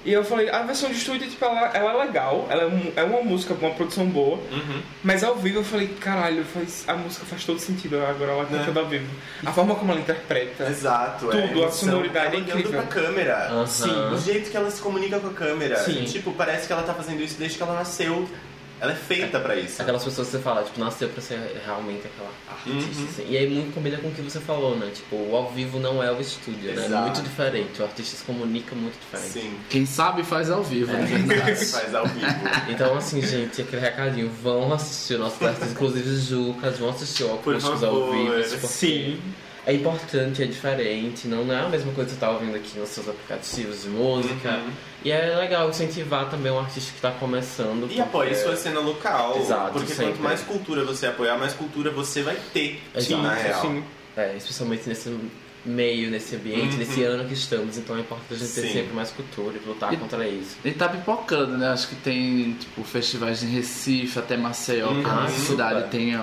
E eu falei, a versão de estúdio, tipo, ela, ela é legal, ela é, um, é uma música com uma produção boa, uhum. mas ao vivo eu falei, caralho, faz, a música faz todo sentido agora, ela canta ao vivo. A forma como ela interpreta, exato, tudo, é, a, a sonoridade é incrível. Ela olhando pra câmera, uhum. Sim. O jeito que ela se comunica com a câmera, sim. Tipo, parece que ela tá fazendo isso desde que ela nasceu. Ela é feita pra isso. Aquelas pessoas que você fala, tipo, nasceu pra ser realmente aquela artista, uhum. assim. E aí muito combina com o que você falou, né? Tipo, o ao vivo não é o estúdio, exato. Né? É muito diferente. O artista se comunica muito diferente. Sim. Quem sabe faz ao vivo, é, né? Quem sabe faz ao vivo. Então, assim, gente, aquele recadinho. Vão assistir nossos artistas, inclusive Jucas, vão assistir o acústicos ao vivo. Tipo, sim. É importante, é diferente, não, não é a mesma coisa que você tá ouvindo aqui nos seus aplicativos de música. Uhum. E é legal incentivar também um artista que está começando. E porque... apoie sua cena local. Exato, porque sempre. Quanto mais cultura você apoiar, mais cultura você vai ter. Exato. Na real. Sim. É, especialmente nesse meio, nesse ambiente, uhum. nesse ano que estamos. Então é importante a gente sim. ter sempre mais cultura e lutar e, contra isso. E tá pipocando, né? Acho que tem, tipo, festivais em Recife, até Maceió, uhum. que a nossa cidade tem...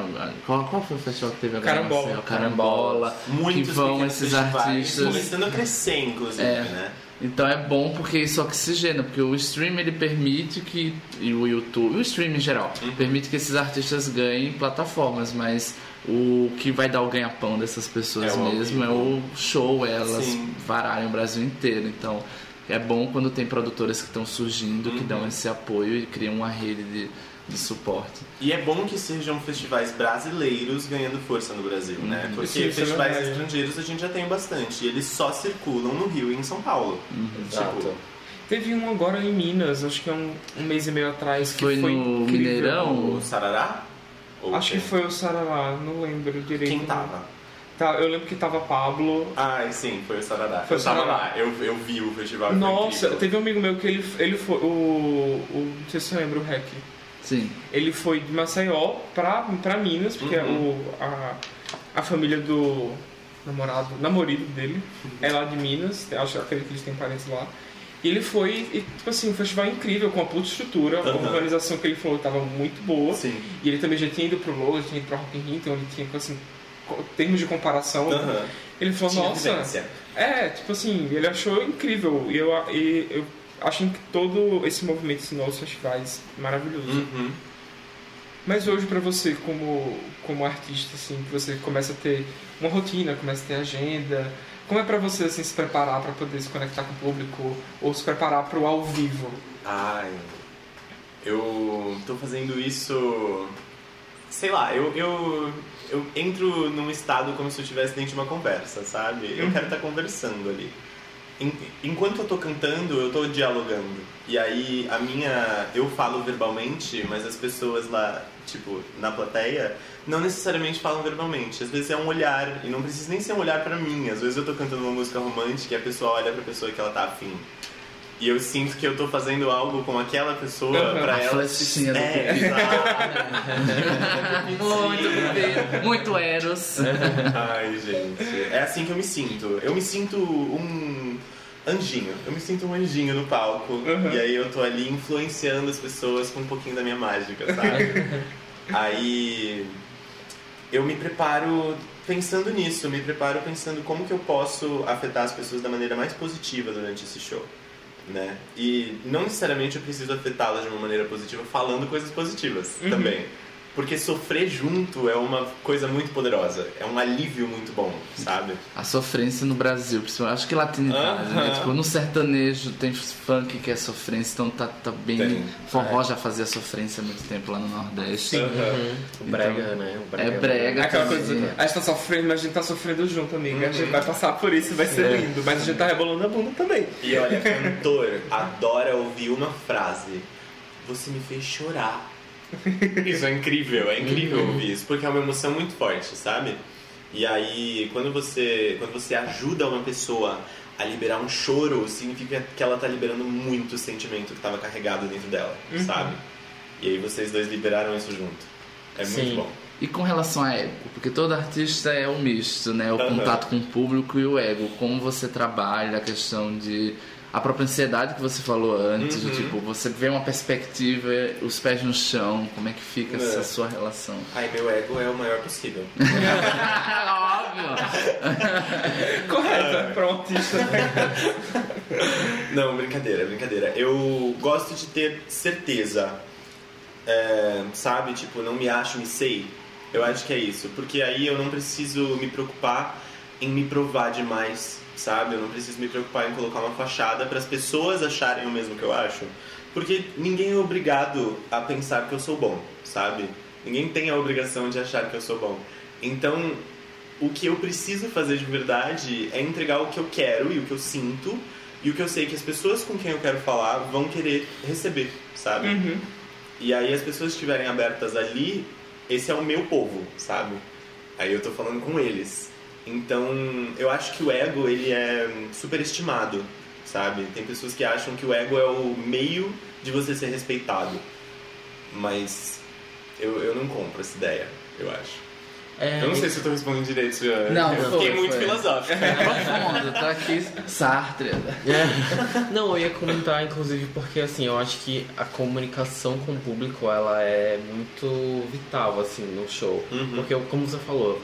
Qual, qual foi o festival que teve agora? Carambola. Maceió, Carambola. Carambola. Que vão esses artistas... Começando a crescer, inclusive, é. Né? Então é bom porque isso oxigena, porque o stream ele permite que, e o YouTube, o stream em geral, uhum. permite que esses artistas ganhem plataformas, mas o que vai dar o ganha-pão dessas pessoas é mesmo é o show, elas sim. vararem o Brasil inteiro, então é bom quando tem produtoras que estão surgindo, uhum. que dão esse apoio e criam uma rede de... de suporte. E é bom que sejam festivais brasileiros ganhando força no Brasil, hum, né? Porque sim, festivais é estrangeiros a gente já tem bastante. E eles só circulam no Rio e em São Paulo. Uhum. Exato. Tipo, teve um agora em Minas, acho que é um, um mês e meio atrás. Que foi, foi no incrível. Mineirão? O Sarará? Ou acho quem? Que foi o Sarará, não lembro direito. Quem tava? Tá, eu lembro que tava Pablo. Ah, sim, foi o Sarará. Foi eu o Sarará. Tava lá, eu, eu vi o festival. Nossa, teve um amigo meu que ele, ele foi, o, o, não sei se você lembra, o Rec. Sim. Ele foi de Maceió pra, pra Minas, porque uhum. o, a, a família do namorado, namorido dele uhum. é lá de Minas, acho que eles têm parentes lá. E ele foi, e, tipo assim, um festival incrível, com uma puta estrutura, uhum. a organização que ele falou estava muito boa. Sim. E ele também já tinha ido pro Lola, já tinha ido pra Rock in Rio, então ele tinha, assim, termos de comparação. Uhum. Ele falou, tinha nossa, evidência. É, tipo assim, ele achou incrível. E eu... E, eu achando que todo esse movimento de novos festivais maravilhoso. Uhum. Mas hoje pra você, como, como artista, assim, você começa a ter uma rotina, começa a ter agenda. Como é pra você, assim, se preparar pra poder se conectar com o público ou se preparar pro ao vivo? Ai, eu tô fazendo isso... Sei lá, eu, eu, eu entro num estado como se eu estivesse dentro de uma conversa, sabe? Eu quero estar conversando ali. Enquanto eu tô cantando, eu tô dialogando. E aí, a minha... Eu falo verbalmente, mas as pessoas lá, tipo, na plateia, não necessariamente falam verbalmente. Às vezes é um olhar, e não precisa nem ser um olhar pra mim. Às vezes eu tô cantando uma música romântica e a pessoa olha pra pessoa que ela tá afim. E eu sinto que eu tô fazendo algo com aquela pessoa uhum. pra a ela se... É, exato. Muito, muito Eros. Ai, gente. É assim que eu me sinto. Eu me sinto um anjinho. Eu me sinto um anjinho no palco. Uhum. E aí eu tô ali influenciando as pessoas com um pouquinho da minha mágica, sabe? Aí... Eu me preparo... Pensando nisso, eu me preparo pensando como que eu posso afetar as pessoas da maneira mais positiva durante esse show. Né? E não necessariamente eu preciso afetá-las de uma maneira positiva falando coisas positivas uhum. também. Porque sofrer junto é uma coisa muito poderosa. É um alívio muito bom, sabe? A sofrência no Brasil, principalmente. Acho que latinidade, uh-huh. né? Tipo, no sertanejo tem funk que é sofrência, então tá, tá bem... Tem. Forró é. já fazia sofrência há muito tempo lá no Nordeste. Sim. Uh-huh. O brega, então, né? O brega, é brega. Aquela coisa de, a gente tá sofrendo, mas a gente tá sofrendo junto, amiga. Uh-huh. A gente vai passar por isso, vai ser é. lindo. Mas a gente tá rebolando a bunda também. E olha, cantor adora ouvir uma frase. Você me fez chorar. Isso é incrível, é incrível uhum. ouvir isso, porque é uma emoção muito forte, sabe? E aí, quando você, quando você ajuda uma pessoa a liberar um choro, significa que ela tá liberando muito o sentimento que tava carregado dentro dela, uhum. sabe? E aí vocês dois liberaram isso junto. É Sim. muito bom. E com relação a ego, porque todo artista é um misto, né? O uhum. contato com o público e o ego. Como você trabalha a questão de... A própria ansiedade que você falou antes, uhum. de, tipo, você vê uma perspectiva, os pés no chão, como é que fica é. essa sua relação? Ai, meu ego é o maior possível. Óbvio! Correto, pronto. Não, brincadeira, brincadeira. Eu gosto de ter certeza, é, sabe? Tipo, não me acho, me sei. Eu acho que é isso, porque aí eu não preciso me preocupar em me provar demais, sabe? Eu não preciso me preocupar em colocar uma fachada para as pessoas acharem o mesmo que eu acho, porque ninguém é obrigado a pensar que eu sou bom, sabe? Ninguém tem a obrigação de achar que eu sou bom. Então, o que eu preciso fazer de verdade é entregar o que eu quero e o que eu sinto e o que eu sei que as pessoas com quem eu quero falar vão querer receber, sabe? Uhum. E aí, as pessoas que estiverem abertas ali, esse é o meu povo, sabe? Aí eu tô falando com eles. Então, eu acho que o ego, ele é superestimado, sabe? Tem pessoas que acham que o ego é o meio de você ser respeitado. Mas eu, eu não compro essa ideia, eu acho. É, eu não sei e... se eu tô respondendo direito. Já. Não, eu fiquei foi, muito foi. filosófico. É profundo, tá aqui Sartre. É. Não, eu ia comentar, inclusive, porque assim, eu acho que a comunicação com o público, ela é muito vital, assim, no show. Uhum. Porque, como você falou...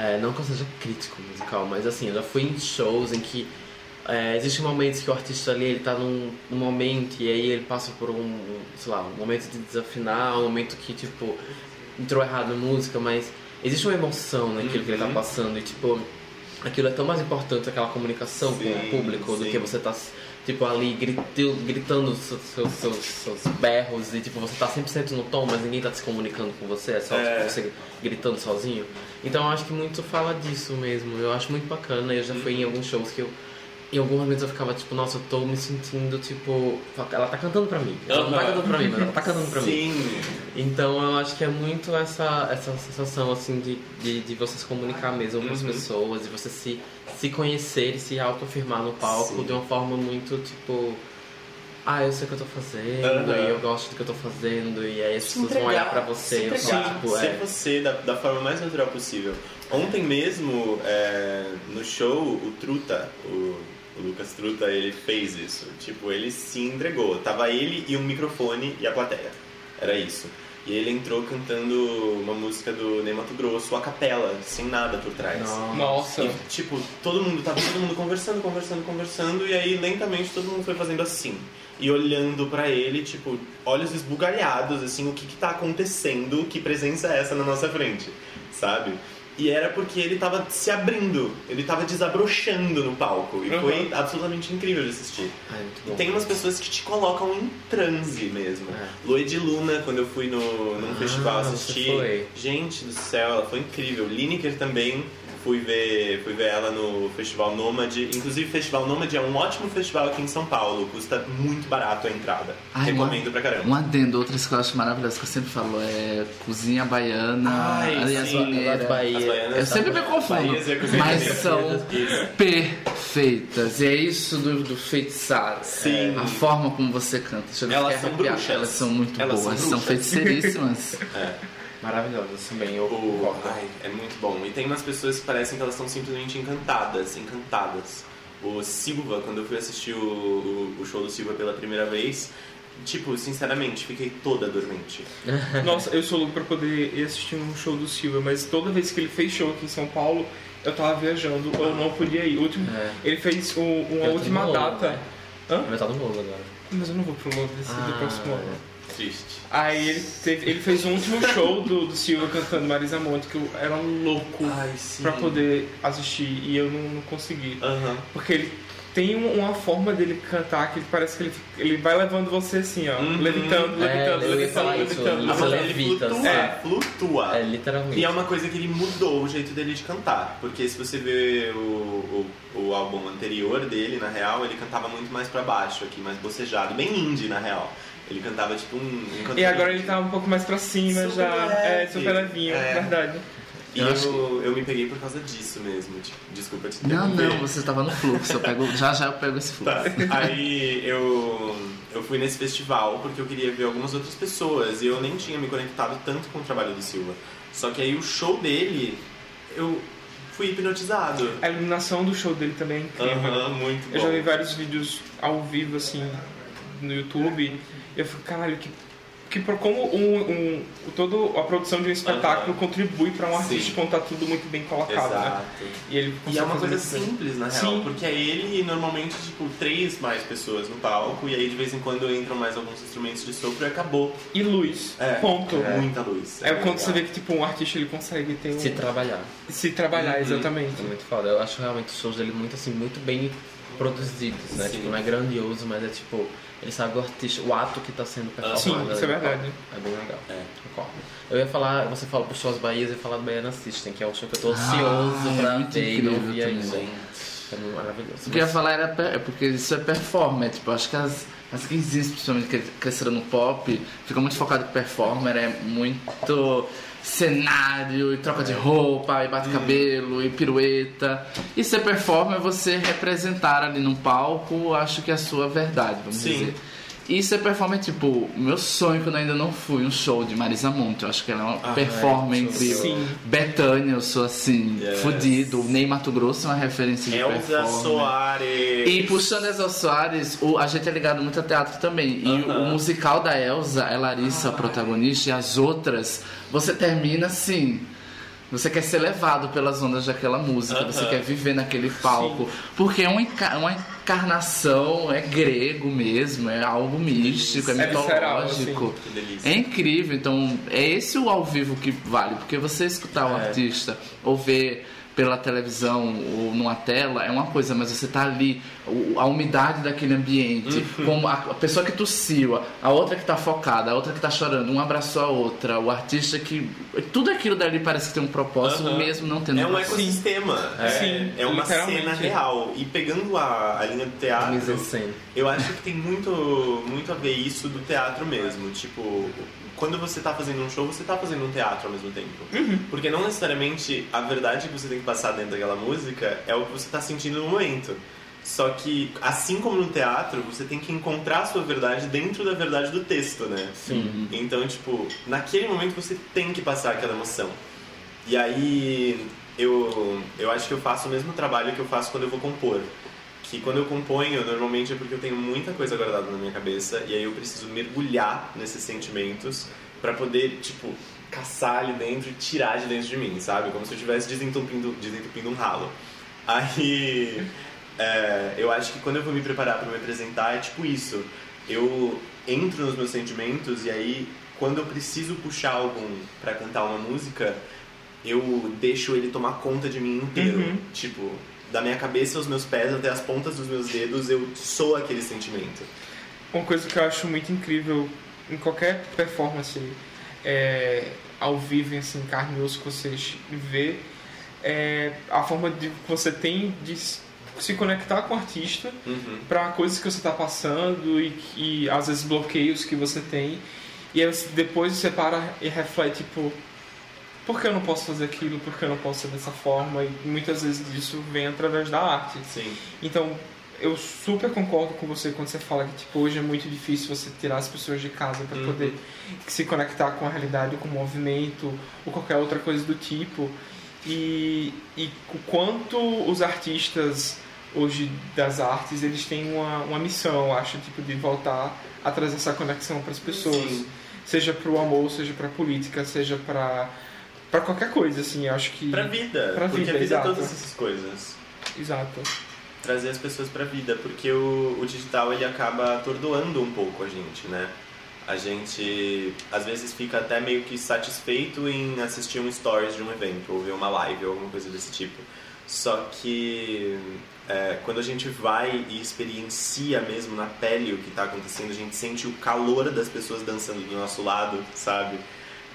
É, não que eu seja crítico musical, mas assim, eu já fui em shows em que é, existem momentos que o artista ali, ele tá num, num momento e aí ele passa por um, sei lá, um momento de desafinar, um momento que, tipo, entrou errado a música, mas existe uma emoção naquilo uhum. que ele tá passando e, tipo, aquilo é tão mais importante, aquela comunicação sim, com o público, sim. do que você tá, tipo, ali gritil, gritando seus, seus, seus, seus berros e, tipo, você tá cem por cento no tom, mas ninguém tá se comunicando com você, é só é. Tipo, você gritando sozinho. Então eu acho que muito fala disso mesmo, eu acho muito bacana. Eu já fui em alguns shows que eu, em alguns momentos eu ficava tipo, nossa, eu tô me sentindo tipo, ela tá cantando pra mim, ela uhum. não tá cantando pra mim, mas ela tá cantando pra Sim. mim. Então eu acho que é muito essa, essa sensação assim de, de, de você se comunicar mesmo com as uhum. pessoas, de você se, se conhecer e se autoafirmar no palco Sim. de uma forma muito tipo... Ah, eu sei o que eu tô fazendo, uhum. e eu gosto do que eu tô fazendo, e aí as se pessoas entregar, vão olhar pra você. Se falar, tipo, ser é. você da, da forma mais natural possível. Ontem mesmo, é, no show, o Truta, o, o Lucas Truta, ele fez isso. Tipo, ele se entregou. Tava ele e um microfone e a plateia. Era isso. E ele entrou cantando uma música do Ney Matogrosso, a capela, sem nada por trás. Nossa! E, tipo, todo mundo, tava todo mundo conversando, conversando, conversando, e aí lentamente todo mundo foi fazendo assim. E olhando pra ele, tipo, olhos esbugalhados, assim, o que que tá acontecendo, que presença é essa na nossa frente, sabe? E era porque ele tava se abrindo, ele tava desabrochando no palco, e uhum. foi absolutamente incrível de assistir. Ai, muito bom. E tem umas pessoas que te colocam em transe mesmo. É. Loide Luna, quando eu fui no, num ah, festival assistir, gente do céu, ela foi incrível. Liniker também, fui ver, fui ver ela no Festival Nômade. Inclusive, o Festival Nômade é um ótimo festival aqui em São Paulo, custa muito barato a entrada. Ai, recomendo um, pra caramba. Um adendo, outras que eu acho maravilhosa que eu sempre falo é cozinha baiana, Ai, sim, as maneiras, Bahia. Eu sempre me confundo, mas são perfeitas. E é isso do, do feitiçar. Sim. É, a forma como você canta. Elas são bruxas. Elas são muito Elas boas, são, são feiticeiríssimas. É. Maravilhosas também. Eu o... Ai, é muito bom. E tem umas pessoas que parecem que elas estão simplesmente encantadas, encantadas. O Silva, quando eu fui assistir o, o, o show do Silva pela primeira vez... Tipo, sinceramente, fiquei toda dormente. Nossa, eu sou louco pra poder ir assistir um show do Silva, mas toda vez que ele fez show aqui em São Paulo, eu tava viajando, eu não podia ir. Último, é. Ele fez o, uma eu última data. Lola, né? Hã? Vai estar no Lola agora. Mas eu não vou pro Lola desse ah, do próximo ano. É. assiste. Aí ele, teve, ele fez o último show do, do Silva cantando Marisa Monte, que eu era um louco Ai, pra poder assistir e eu não, não consegui. Uhum. Porque ele tem uma forma dele cantar que ele parece que ele, ele vai levando você assim, ó. Uhum. Levitando, levitando, é, levitando, levitando. levitando. Ele, levita, ele flutua, é. flutua. É, literalmente. E é uma coisa que ele mudou o jeito dele de cantar. Porque se você vê o, o, o álbum anterior dele, na real, ele cantava muito mais pra baixo aqui, mais bocejado. Bem indie, na real. Ele cantava tipo um... um cantor e agora ele tá um pouco mais pra cima super já. Leve. É, super levinho, é verdade. E eu, eu, que... eu me peguei por causa disso mesmo, tipo, desculpa te interromper. Não, não, você estava no fluxo, eu pego, já já eu pego esse fluxo. Tá. Aí eu, eu fui nesse festival porque eu queria ver algumas outras pessoas e eu nem tinha me conectado tanto com o trabalho do Silva. Só que aí o show dele, eu fui hipnotizado. A iluminação do show dele também é incrível. Uhum, muito bom. Eu já vi vários vídeos ao vivo, assim, no YouTube e eu fico, caralho, que... que como um, um, toda a produção de um espetáculo uhum. contribui para um artista, sim, quando tá tudo muito bem colocado, né? E, ele e é uma coisa simples, na real, sim, porque é ele e normalmente tipo três mais pessoas no palco e aí de vez em quando entram mais alguns instrumentos de sopro e acabou. E luz, é, ponto. É, muita luz. É, é quando legal. Você vê que tipo um artista ele consegue ter um... se trabalhar. Se trabalhar, uhum. exatamente. É muito foda. Eu acho realmente os shows dele muito assim, muito bem produzidos, né? Tipo, não é grandioso, mas é tipo... ele sabe o artista, o ato que tá sendo performado. Sim, isso é verdade. É bem legal. É. Concordo. Eu ia falar, você falou pro show das Bahias, eu ia falar do Baiana System, que é um show que eu tô ansioso ah, pra é ter e não vi ainda. É maravilhoso. O que eu ia falar era, é porque isso é performer, tipo, acho que as, as que existem, principalmente que cresceram no pop, ficam muito focado em performer, é muito cenário, e troca é. de roupa, e bate hum. cabelo, e pirueta. E ser performer é você representar ali num palco, acho que é a sua verdade, vamos Sim. dizer. E ser performer é tipo, meu sonho quando eu ainda não fui, um show de Marisa Monte, eu acho que ela é uma ah, performer é, incrível. Sim. Betânia, eu sou assim, yes. fodido. Ney Matogrosso é uma referência de Elza Soares. E puxando Elza Soares, o, a gente é ligado muito a teatro também. E uh-huh. o, o musical da Elza é Larissa, ah, a protagonista, e as outras, você termina assim... você quer ser levado pelas ondas daquela música, uh-huh. você quer viver naquele palco. Sim. Porque é uma, enca- uma encarnação, é grego mesmo, é algo místico, é, é mitológico. Visceral, é incrível, então é esse o ao vivo que vale, porque você escutar o é. um artista ou ver pela televisão ou numa tela é uma coisa, mas você tá ali, a umidade daquele ambiente, uhum. como a pessoa que tossiu, a outra que tá focada, a outra que tá chorando, um abraçou a outra, o artista que... tudo aquilo dali parece que tem um propósito, uhum. mesmo não tendo... é um ecossistema, é, Sim, é uma cena real. E pegando a, a linha do teatro, eu acho que tem muito, muito a ver isso do teatro mesmo, tipo... quando você tá fazendo um show, você tá fazendo um teatro ao mesmo tempo. Uhum. Porque não necessariamente a verdade que você tem que passar dentro daquela música é o que você tá sentindo no momento. Só que, assim como no teatro, você tem que encontrar a sua verdade dentro da verdade do texto, né? Sim. Então, tipo, naquele momento você tem que passar aquela emoção. E aí, eu, eu acho que eu faço o mesmo trabalho que eu faço quando eu vou compor. Que quando eu componho, normalmente é porque eu tenho muita coisa guardada na minha cabeça e aí eu preciso mergulhar nesses sentimentos pra poder, tipo, caçar ali dentro e tirar de dentro de mim, sabe? Como se eu estivesse desentupindo, desentupindo um ralo. Aí, é, eu acho que quando eu vou me preparar pra me apresentar é tipo isso. Eu entro nos meus sentimentos e aí, quando eu preciso puxar algum pra cantar uma música, eu deixo ele tomar conta de mim inteiro, uhum. tipo... da minha cabeça aos meus pés, até as pontas dos meus dedos, eu sou aquele sentimento. Uma coisa que eu acho muito incrível em qualquer performance é, ao vivo, assim, carne e osso, que você vê, é a forma de, que você tem de se conectar com o artista uhum. para coisas que você está passando e, e, às vezes, bloqueios que você tem. E aí, depois você para e reflete, tipo... por que eu não posso fazer aquilo, por que eu não posso ser dessa forma, e muitas vezes isso vem através da arte. Sim. Então, eu super concordo com você quando você fala que tipo, hoje é muito difícil você tirar as pessoas de casa para uhum. poder se conectar com a realidade, com o movimento, ou qualquer outra coisa do tipo. E, e o quanto os artistas hoje das artes, eles têm uma, uma missão, eu acho, tipo, de voltar a trazer essa conexão para as pessoas. Sim. Seja para o amor, seja para a política, seja para... pra qualquer coisa, assim, eu acho que... pra vida, pra porque vida, a vida exato. É todas essas coisas. Exato. Trazer as pessoas pra vida, porque o, o digital, ele acaba atordoando um pouco a gente, né? a gente às vezes fica até meio que satisfeito em assistir um stories de um evento, ou ver uma live, ou alguma coisa desse tipo. Só que é, quando a gente vai e experiencia mesmo na pele o que está acontecendo, a gente sente o calor das pessoas dançando do nosso lado, sabe?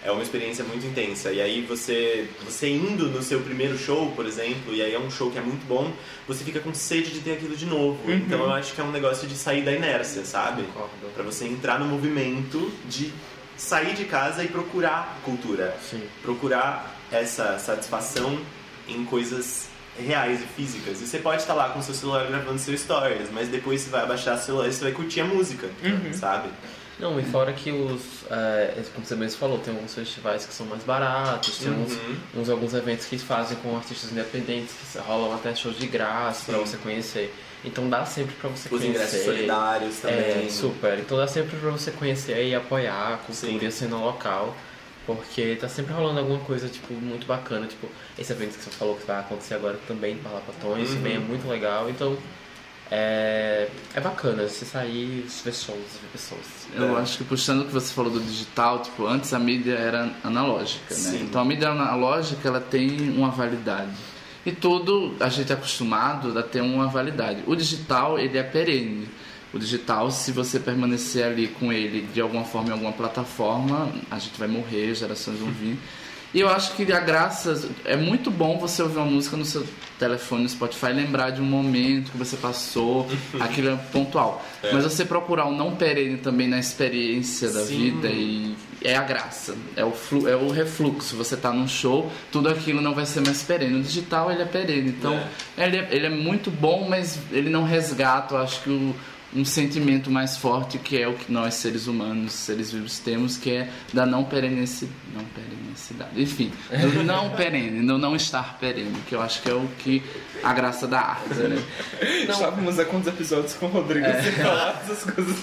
É uma experiência muito intensa. E aí você, você indo no seu primeiro show, por exemplo, e aí é um show que é muito bom, você fica com sede de ter aquilo de novo. Uhum. Então eu acho que é um negócio de sair da inércia, sabe? Concordo. Pra você entrar no movimento de sair de casa e procurar cultura. Sim. Procurar essa satisfação em coisas reais e físicas. E você pode estar lá com seu celular gravando seus stories, mas depois você vai abaixar o celular e você vai curtir a música, uhum. sabe? Não, e fora que os, é, como você mesmo falou, tem alguns festivais que são mais baratos, tem uhum. uns, uns, alguns eventos que fazem com artistas independentes, que rolam até shows de graça pra você conhecer. Então dá sempre pra você os conhecer. Os ingressos solidários também. É, super. Então dá sempre pra você conhecer e apoiar a cultura assim no local. Porque tá sempre rolando alguma coisa, tipo, muito bacana. Tipo, esse evento que você falou que vai acontecer agora também, para Lapatões, uhum. também é muito legal. Então... É, é bacana, você sair, ver shows, ver pessoas. Eu é. acho que puxando o que você falou do digital, tipo, antes a mídia era analógica, né? Então a mídia analógica, ela tem uma validade. E tudo, a gente é acostumado a ter uma validade. O digital, ele é perene. O digital, se você permanecer ali com ele de alguma forma, em alguma plataforma, a gente vai morrer, gerações vão vir. E eu acho que a graça... É muito bom você ouvir uma música no seu telefone, no Spotify, lembrar de um momento que você passou, aquilo é pontual. É. Mas você procurar o não perene também na experiência da Sim. vida, e é a graça, é o, flu, é o refluxo. Você tá num show, tudo aquilo não vai ser mais perene. O digital, ele é perene, então é. Ele, é, ele é muito bom, mas ele não resgata, eu acho que o... um sentimento mais forte que é o que nós, seres humanos, seres vivos, temos, que é da não perenicidade, não perenicidade, enfim, do não perene, do não estar perene, que eu acho que é o que a graça da arte, né? Não. Estávamos há quantos episódios com o Rodrigo é. sem falar essas coisas?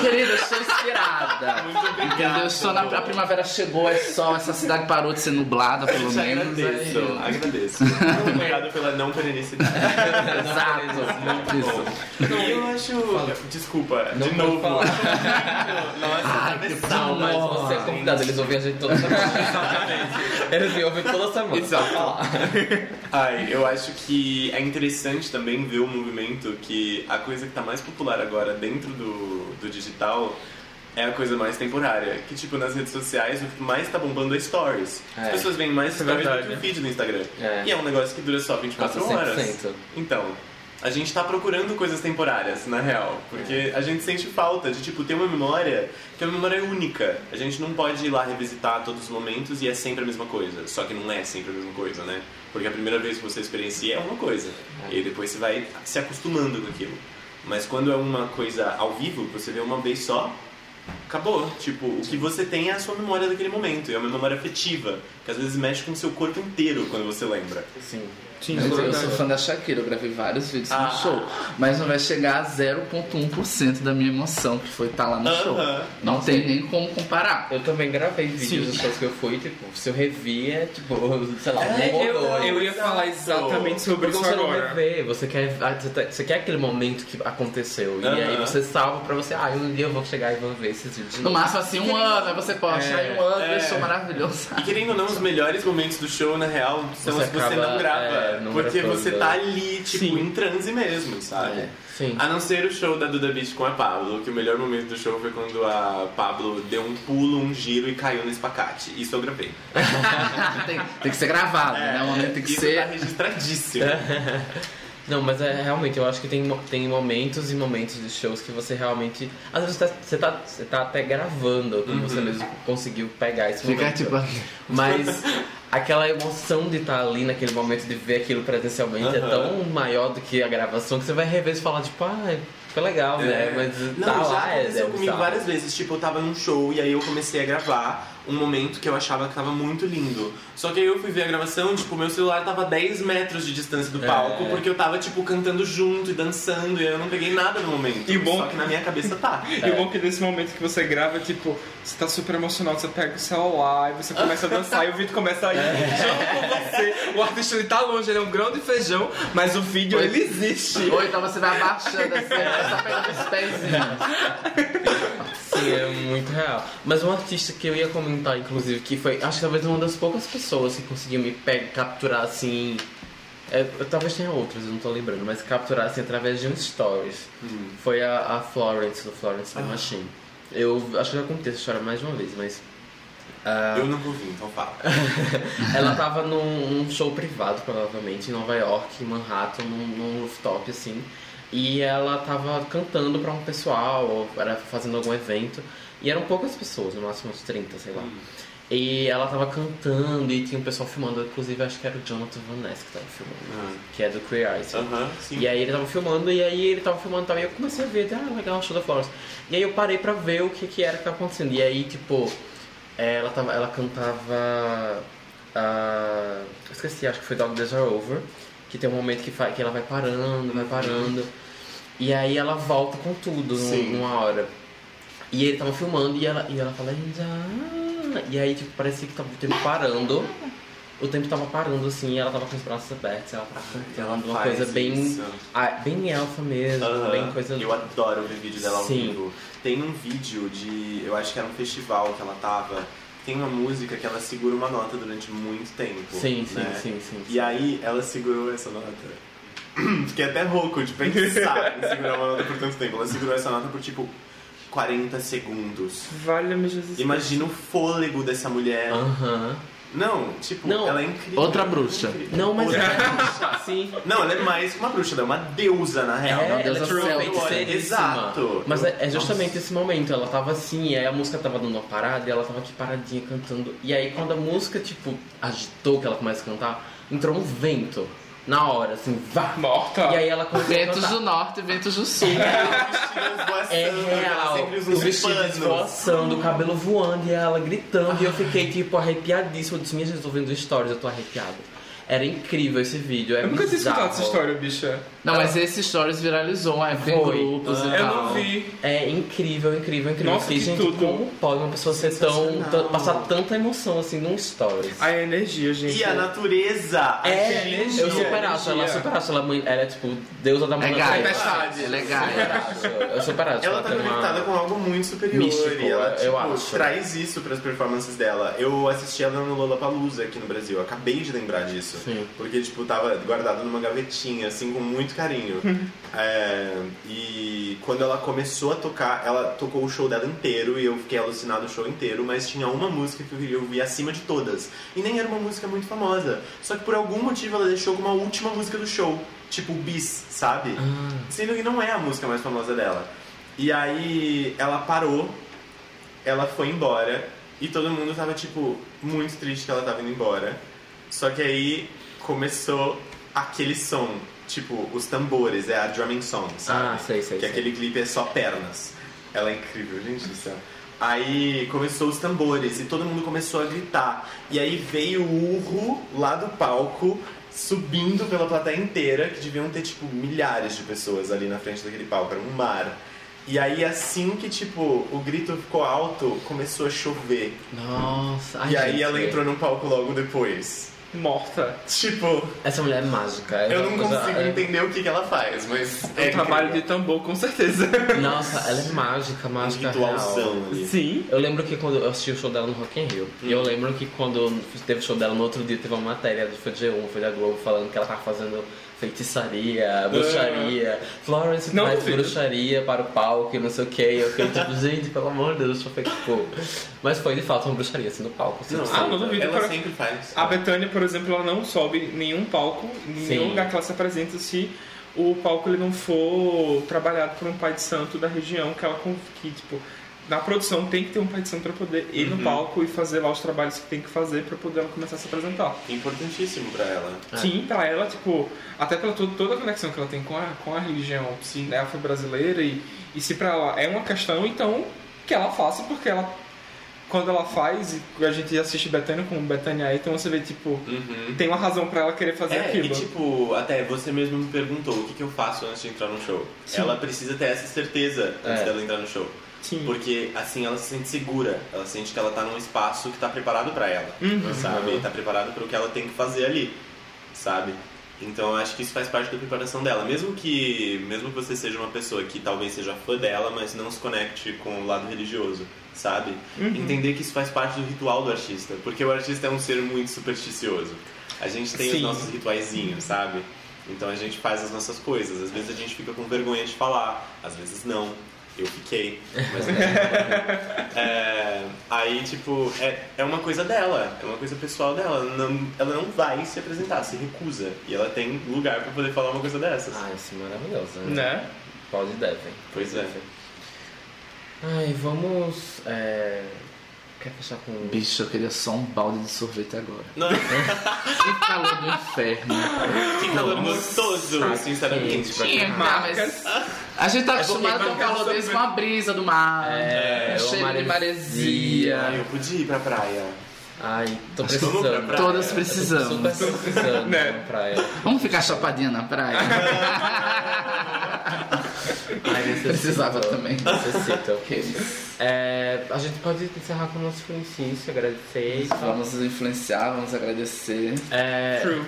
Querida, eu sou inspirada. Muito obrigado. Eu sou na, a primavera chegou, é sol, essa cidade parou de ser nublada, pelo menos. Agradeço, aí. agradeço. Muito obrigado pela não perenicidade. Exato. Muito bom. Eu acho... Desculpa, não de novo. Nossa, ah, que não, mas você é convidado, eles ouvem a gente toda semana. Eles me ouvem toda semana. Isso, ai, eu acho que é interessante também ver o movimento que a coisa que tá mais popular agora dentro do, do digital é a coisa mais temporária. Que tipo, nas redes sociais o que mais tá bombando é stories. As é. pessoas veem mais stories é do que o feed do Instagram. É. E é um negócio que dura só vinte e quatro Nossa, horas. cem por cento. Então... A gente tá procurando coisas temporárias, na real. Porque a gente sente falta de, tipo, ter uma memória que é uma memória única. A gente não pode ir lá revisitar todos os momentos e é sempre a mesma coisa. Só que não é sempre a mesma coisa, né? Porque a primeira vez que você experiencia é uma coisa. E depois você vai se acostumando com aquilo. Mas quando é uma coisa ao vivo, você vê uma vez só, acabou. Tipo, o que você tem é a sua memória daquele momento. E é uma memória afetiva, que às vezes mexe com o seu corpo inteiro quando você lembra. Sim. Sim, eu, eu sou fã da Shakira, eu gravei vários vídeos ah. no show, mas não vai chegar a zero vírgula um por cento da minha emoção que foi estar lá no uh-huh. show. Não Sim. tem nem como comparar. Eu também gravei vídeos dos shows que eu fui, tipo, se eu revia, tipo, sei lá, é, um eu, eu, eu ia exato. falar exatamente sobre Porque isso você agora. Não rever, você quer, você quer aquele momento que aconteceu, uh-huh. e aí você salva pra você, ah, um dia eu vou chegar e vou ver esses vídeos. No máximo assim, um ano, aí você posta, é, aí um ano, é. show maravilhoso. E querendo ou não, os melhores momentos do show, na real, são os que você não grava. É, Porque você tá ali, tipo, Sim. em transe mesmo, sabe? É. Sim. A não ser o show da Duda Beach com a Pablo, que o melhor momento do show foi quando a Pablo deu um pulo, um giro e caiu no espacate. Isso eu gravei. tem, tem que ser gravado, é, né? O momento tem que isso ser... tá registradíssimo. Não, mas é realmente, eu acho que tem, tem momentos e momentos de shows que você realmente... Às vezes você tá, você tá, você tá até gravando, como uhum. você mesmo conseguiu pegar esse Fica momento. Fica tipo... Mas... Aquela emoção de estar ali naquele momento, de ver aquilo presencialmente, uhum. é tão maior do que a gravação que você vai rever e falar, tipo, ah, foi legal, é. né? Mas Não, tá já lá, aconteceu é, comigo é várias vezes. Tipo, eu tava num show e aí eu comecei a gravar um momento que eu achava que tava muito lindo. Só que aí eu fui ver a gravação, tipo, meu celular tava a dez metros de distância do palco, é. porque eu tava, tipo, cantando junto e dançando e eu não peguei nada no momento. E bom... Só que na minha cabeça tá. É. E o bom que nesse momento que você grava, tipo, você tá super emocionado, você pega o celular e você começa a dançar e o vídeo começa a ir. O artista ele tá longe, ele é um grão de feijão, mas o vídeo Oi. ele existe. Ou então você vai abaixando assim, você tá pegando os pezinhos. Sim, é muito real. Mas um artista que eu ia comentar, inclusive, que foi, acho que talvez uma das poucas pessoas que conseguiu me pegar, capturar assim. É, eu, talvez tenha outros, eu não tô lembrando, mas capturar assim através de uns stories. Uhum. Foi a, a Florence, do Florence The Machine. Ah. Eu acho que já contei essa história mais de uma vez, mas. Uh... Eu não ouvi, então fala. Ela tava num um show privado, provavelmente, em Nova York, em Manhattan, num, num rooftop assim. E ela tava cantando pra um pessoal, ou era fazendo algum evento. E eram poucas pessoas, no máximo uns trinta, sei lá. Hum. E ela tava cantando e tinha um pessoal filmando, inclusive acho que era o Jonathan Van Ness que tava filmando, hum. que é do Queer Eye. Uh-huh, e aí ele tava filmando, e aí ele tava filmando e tal. E eu comecei a ver, ah, legal, show da Florence. E aí eu parei pra ver o que, que era que tava acontecendo. E aí, tipo, ela, tava, ela cantava. Uh, esqueci, acho que foi Dog Days Are Over. Que tem um momento que, fa- que ela vai parando, vai parando. E aí ela volta com tudo num, numa hora. E ele tava filmando e ela, e ela fala... Ah! E aí, tipo, parecia que tava o tempo parando. O tempo tava parando, assim, e ela tava com os braços abertos. Ela tava cantando uma coisa bem... Ah, bem elfa mesmo, uh-huh. bem coisa... Eu adoro ver vídeo dela ao vivo. Tem um vídeo de... Eu acho que era um festival que ela tava... Tem uma música que ela segura uma nota durante muito tempo. Sim, né? sim, sim, sim. E aí ela segurou essa nota. Fiquei até rouco de pensar em segurar uma nota por tanto tempo. Ela segurou essa nota por tipo quarenta segundos. Vale-me Jesus. Imagina o fôlego dessa mulher. Aham. Uh-huh. Não, tipo, não, ela é incrível. Outra bruxa. É incrível. Não, mas outra bruxa. Sim. Não, ela é mais uma bruxa, ela é uma deusa, na real. É, uma deusa feiticeira. Exato. Mas é, é justamente Nossa. Esse momento, ela tava assim, e aí a música tava dando uma parada, e ela tava aqui paradinha cantando. E aí quando a música, tipo, agitou, que ela começa a cantar, entrou um vento. Na hora, assim, vá! Morta! E aí ela começou ventos a cantar. Do norte e ventos do sul. É real. Os vestidos voando, o cabelo voando e ela gritando. Ah. E eu fiquei, tipo, arrepiadíssimo. Eu disse, minha gente, tô vendo stories, eu tô arrepiado. Era incrível esse vídeo, é Eu bizarro. Nunca tinha escutado essa história, bicha. Não, ah. mas esse stories viralizou, é, tem grupos ah. e tal. Eu não vi. É incrível, incrível, incrível. Nossa, assim, gente, tudo. Como pode uma pessoa ser tão... T- passar tanta emoção, assim, num stories. A energia, gente. E a natureza. É, a energia. Eu super acho, ela super acho. Ela, ela é, tipo, deusa da mulher. É gaia. É legal. Eu super acho. Ela, ela tá conectada uma... com algo muito superior. Místico, e ela, tipo, eu acho. Traz isso pras performances dela. Eu assisti ela no Lollapalooza aqui no Brasil. Eu acabei de lembrar disso. Sim. Porque, tipo, tava guardado numa gavetinha, assim, com muito carinho. é, e quando ela começou a tocar, ela tocou o show dela inteiro e eu fiquei alucinado o show inteiro, mas tinha uma música que eu queria ouvir acima de todas. E nem era uma música muito famosa. Só que por algum motivo ela deixou como a última música do show. Tipo, Bis, sabe? Ah. Sendo que não é a música mais famosa dela. E aí ela parou, ela foi embora e todo mundo tava, tipo, muito triste que ela tava indo embora. Só que aí começou aquele som, tipo, os tambores, é a drumming song, sabe? Ah, sei, sei, que sei. Aquele clipe é só pernas. Ela é incrível, gente do céu. Aí começou os tambores e todo mundo começou a gritar. E aí veio o urro lá do palco, subindo pela plateia inteira, que deviam ter, tipo, milhares de pessoas ali na frente daquele palco, era um mar. E aí assim que, tipo, o grito ficou alto, começou a chover. Nossa. Ai, e aí gente, ela entrou no palco logo depois. Morta. Tipo... Essa mulher é mágica. É eu não coisa, consigo é... entender o que, que ela faz, mas... É um trabalho de tambor, com certeza. Nossa, ela é mágica, mágica um ritualzão ali. Sim. Eu lembro que quando eu assisti o show dela no Rock in Rio, hum. e eu lembro que quando teve o show dela, no outro dia teve uma matéria, foi do G um, foi da Globo, falando que ela tava fazendo feitiçaria, bruxaria, uh, Florence traz bruxaria para o palco e não sei o que. Eu fiquei tipo, gente, pelo amor de Deus, só foi tipo... Mas foi de fato uma bruxaria, assim, no palco. Não, ah, não duvido. Ela pra... sempre faz. A Bethânia, por exemplo, ela não sobe nenhum palco, nenhum lugar que ela se apresenta se o palco ele não for trabalhado por um pai de santo da região que ela que, tipo... Na produção tem que ter um pai de santo pra poder ir uhum. no palco e fazer lá os trabalhos que tem que fazer pra poder ela começar a se apresentar. Importantíssimo pra ela. Sim, é. Pra ela, tipo, até pela to- toda a conexão que ela tem com a, com a religião né, afro-brasileira e, e se pra ela é uma questão, então que ela faça, porque ela, quando ela faz, e a gente assiste Bethânia com Bethânia aí, então você vê, tipo, uhum. tem uma razão pra ela querer fazer é, aquilo. E tipo, até você mesmo me perguntou o que, que eu faço antes de entrar no show. Sim. Ela precisa ter essa certeza antes é. dela entrar no show. Sim. Porque assim ela se sente segura, ela sente que ela tá num espaço que tá preparado pra ela, uhum. sabe? Tá preparado pro que ela tem que fazer ali, sabe? Então eu acho que isso faz parte da preparação dela. Mesmo que, mesmo que você seja uma pessoa que talvez seja fã dela, mas não se conecte com o lado religioso, sabe? Uhum. Entender que isso faz parte do ritual do artista. Porque o artista é um ser muito supersticioso. A gente tem Sim. os nossos rituaizinhos, sabe? Então a gente faz as nossas coisas. Às vezes a gente fica com vergonha de falar, às vezes não. Eu fiquei, mas... é, aí, tipo, é, é uma coisa dela, é uma coisa pessoal dela. Não, ela não vai se apresentar, se recusa. E ela tem lugar pra poder falar uma coisa dessas. Ah, isso é maravilhoso, né? Né? Pode e devem. Pois, pois é. Devem. Ai, vamos... É... Quer fechar com... Bicho, eu queria só um balde de sorvete agora. Não. Que calor do inferno. Que calor gostoso, sinceramente. Pra quem mas... A gente tá acostumado é com o calor desse, com a brisa do mar. É, cheiro maresia. de maresia. Ai, eu podia ir pra praia. Ai, tô precisando. Pra praia. Todas precisamos. Super precisando né? na praia. Vamos ficar chapadinha na praia? Ai, precisava também. Necessito, ok. É, a gente pode encerrar com nossos influenciantes, agradecer. Vamos nos influenciar, vamos agradecer. É... True.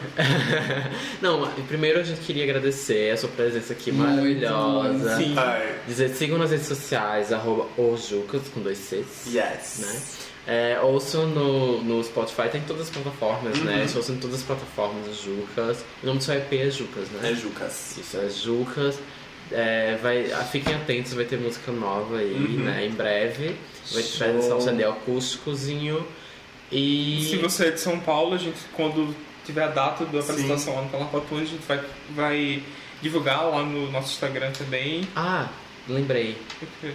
Não, primeiro a gente queria agradecer a sua presença aqui maravilhosa. Sim. Dizer, sigam nas redes sociais, arroba ojucas com dois Cs. Yes. Né? É, ouçam no, no Spotify, tem todas as plataformas, uhum. né? Ouçam em todas as plataformas, as Jucas. O nome do seu E P é Jucas, né? É Jucas. Isso, é Jucas. É, vai, ah, fiquem atentos, vai ter música nova aí, uhum. né? Em breve. Vai ter um C D acústicozinho. E... Se você é de São Paulo, a gente, quando tiver a data da apresentação Sim. lá no Lollapalooza, a gente vai, vai divulgar lá no nosso Instagram também. Ah! Lembrei,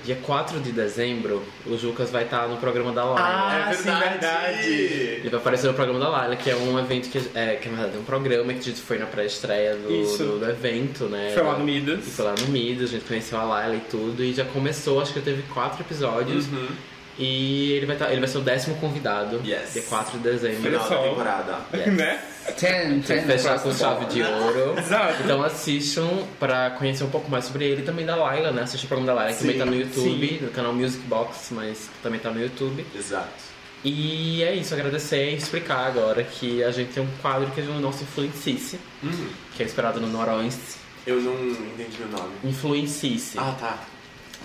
dia quatro de dezembro o Jucas vai estar no programa da Laila. Ah, é verdade. verdade! Ele vai aparecer no programa da Laila, que é um evento que é, que, na verdade, é um programa que a gente foi na pré-estreia do, do, do evento, né? Foi lá no Midas. E foi lá no Midas, a gente conheceu a Laila e tudo, e já começou, acho que teve quatro episódios. Uhum. E ele vai, tá, ele vai ser o décimo convidado, yes. dia quatro de dezembro. Final da temporada. Yes. Né? Tem, tem. Fechar com chave de ouro. Exato. Então assistam pra conhecer um pouco mais sobre ele e também da Laila, né? Assistam o programa da Laila, que sim, também tá no YouTube, sim. no canal Music Box, mas também tá no YouTube. Exato. E é isso, agradecer e explicar agora que a gente tem um quadro que é o nosso Influencice, hum. que é inspirado no Noroense. Eu não entendi o nome. Influencice. Ah, tá.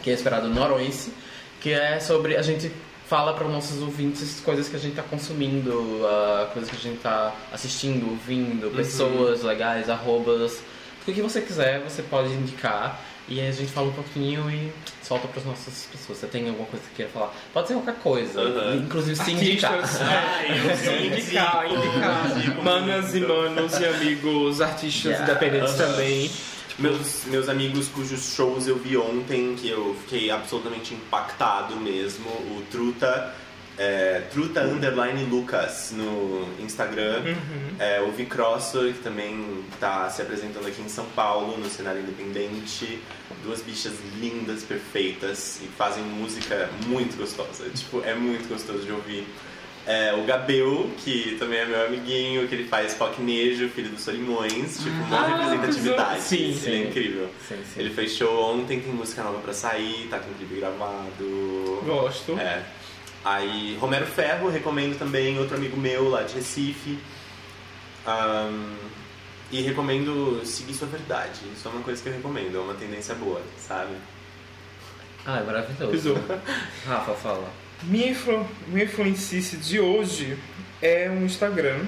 Que é inspirado no Noroense. Que é sobre, a gente fala para os nossos ouvintes coisas que a gente tá consumindo, uh, coisas que a gente tá assistindo, ouvindo, pessoas uhum. legais, arrobas, o que você quiser, você pode indicar. E aí a gente fala um pouquinho e solta para as nossas pessoas. Você tem alguma coisa que queira falar? Pode ser qualquer coisa, uhum. inclusive se indicar. Artistas, é, indicar, indicar. Manas e manos e amigos, artistas yeah. independentes uhum. também. Meus, meus amigos cujos shows eu vi ontem, que eu fiquei absolutamente impactado mesmo, o Truta, é, Truta Underline Lucas no Instagram, uhum. é, o Vicrosser, que também tá se apresentando aqui em São Paulo, no cenário independente, duas bichas lindas, perfeitas, e fazem música muito gostosa, tipo, é muito gostoso de ouvir. É, o Gabel, que também é meu amiguinho, que ele faz Pocnejo, filho dos Solimões, tipo, uma ah, representatividade. Sim, sim. Ele é incrível. Sim, sim. Ele fez show ontem, tem música nova pra sair, tá com clipe gravado. Gosto. É. Aí, Romero Ferro, recomendo também, outro amigo meu lá de Recife. Um, e recomendo seguir sua verdade, isso é uma coisa que eu recomendo, é uma tendência boa, sabe? Ah, é maravilhoso. Rafa, fala. Minha, influ... Minha influencice de hoje é um Instagram.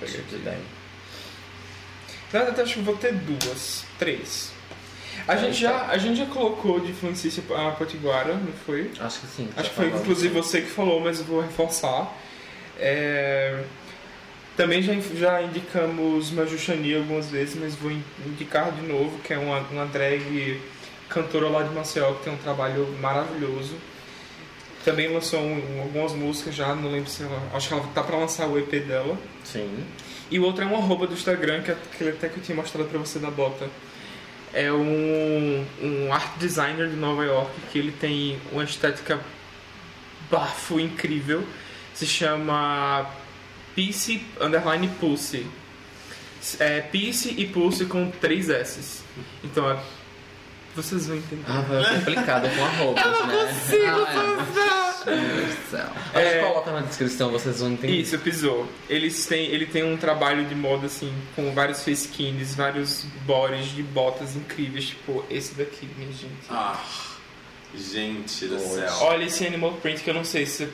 Deixa eu pegar aqui. Na verdade, acho que vou ter duas, três. A, é, gente, já, a gente já colocou de influencice a Potiguara, não foi? Acho que sim. Acho que foi inclusive assim. Você que falou, mas eu vou reforçar. É... Também já, já indicamos Majuxani algumas vezes, mas vou indicar de novo, que é uma, uma drag cantora lá de Maceió, que tem um trabalho maravilhoso. Também lançou um, algumas músicas já, não lembro se ela... Acho que ela tá pra lançar o E P dela. Sim. E o outro é uma arroba do Instagram, que, é, que até que eu tinha mostrado pra você da bota. É um, um art designer de Nova York, que ele tem uma estética bafo, incrível. Se chama Peace Underline Pulse. É Peace e Pulse com três S's. Então é... Vocês vão entender. Ah, vai complicado com arrobas, né? Eu não consigo fazer! Deus do céu. A gente é... coloca na descrição, vocês vão entender. Isso, pisou. Eles têm, ele tem um trabalho de moda, assim, com vários facekinds, vários bores de botas incríveis, tipo esse daqui, minha gente. Ah, gente do Poxa. céu. Olha esse animal print, que eu não sei se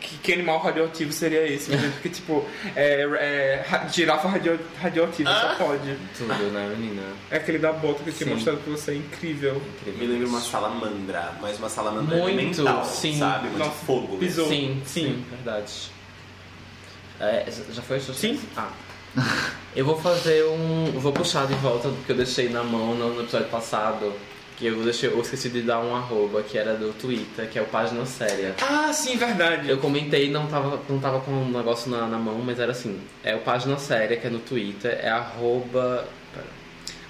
que, que animal radioativo seria esse, mas é porque, tipo, é, é, girafa radio, radioativa, ah. só pode. Tudo, né, menina? É aquele da bota que eu tinha sim. mostrado pra você, é incrível. incrível. Me lembra uma salamandra, mas uma salamandra muito, elemental, sim. sabe? Muito Nossa, fogo. Pisou. Sim, sim, sim, verdade. É, já foi isso? Sim. Ah. Eu vou fazer um... Vou puxar de volta do que eu deixei na mão no episódio passado. Que eu, deixei, eu esqueci de dar um arroba, que era do Twitter, que é o Página Séria. Ah, sim, verdade. Eu comentei, não tava, não tava com um negócio na, na mão, mas era assim. É o Página Séria, que é no Twitter, é arroba... Pera,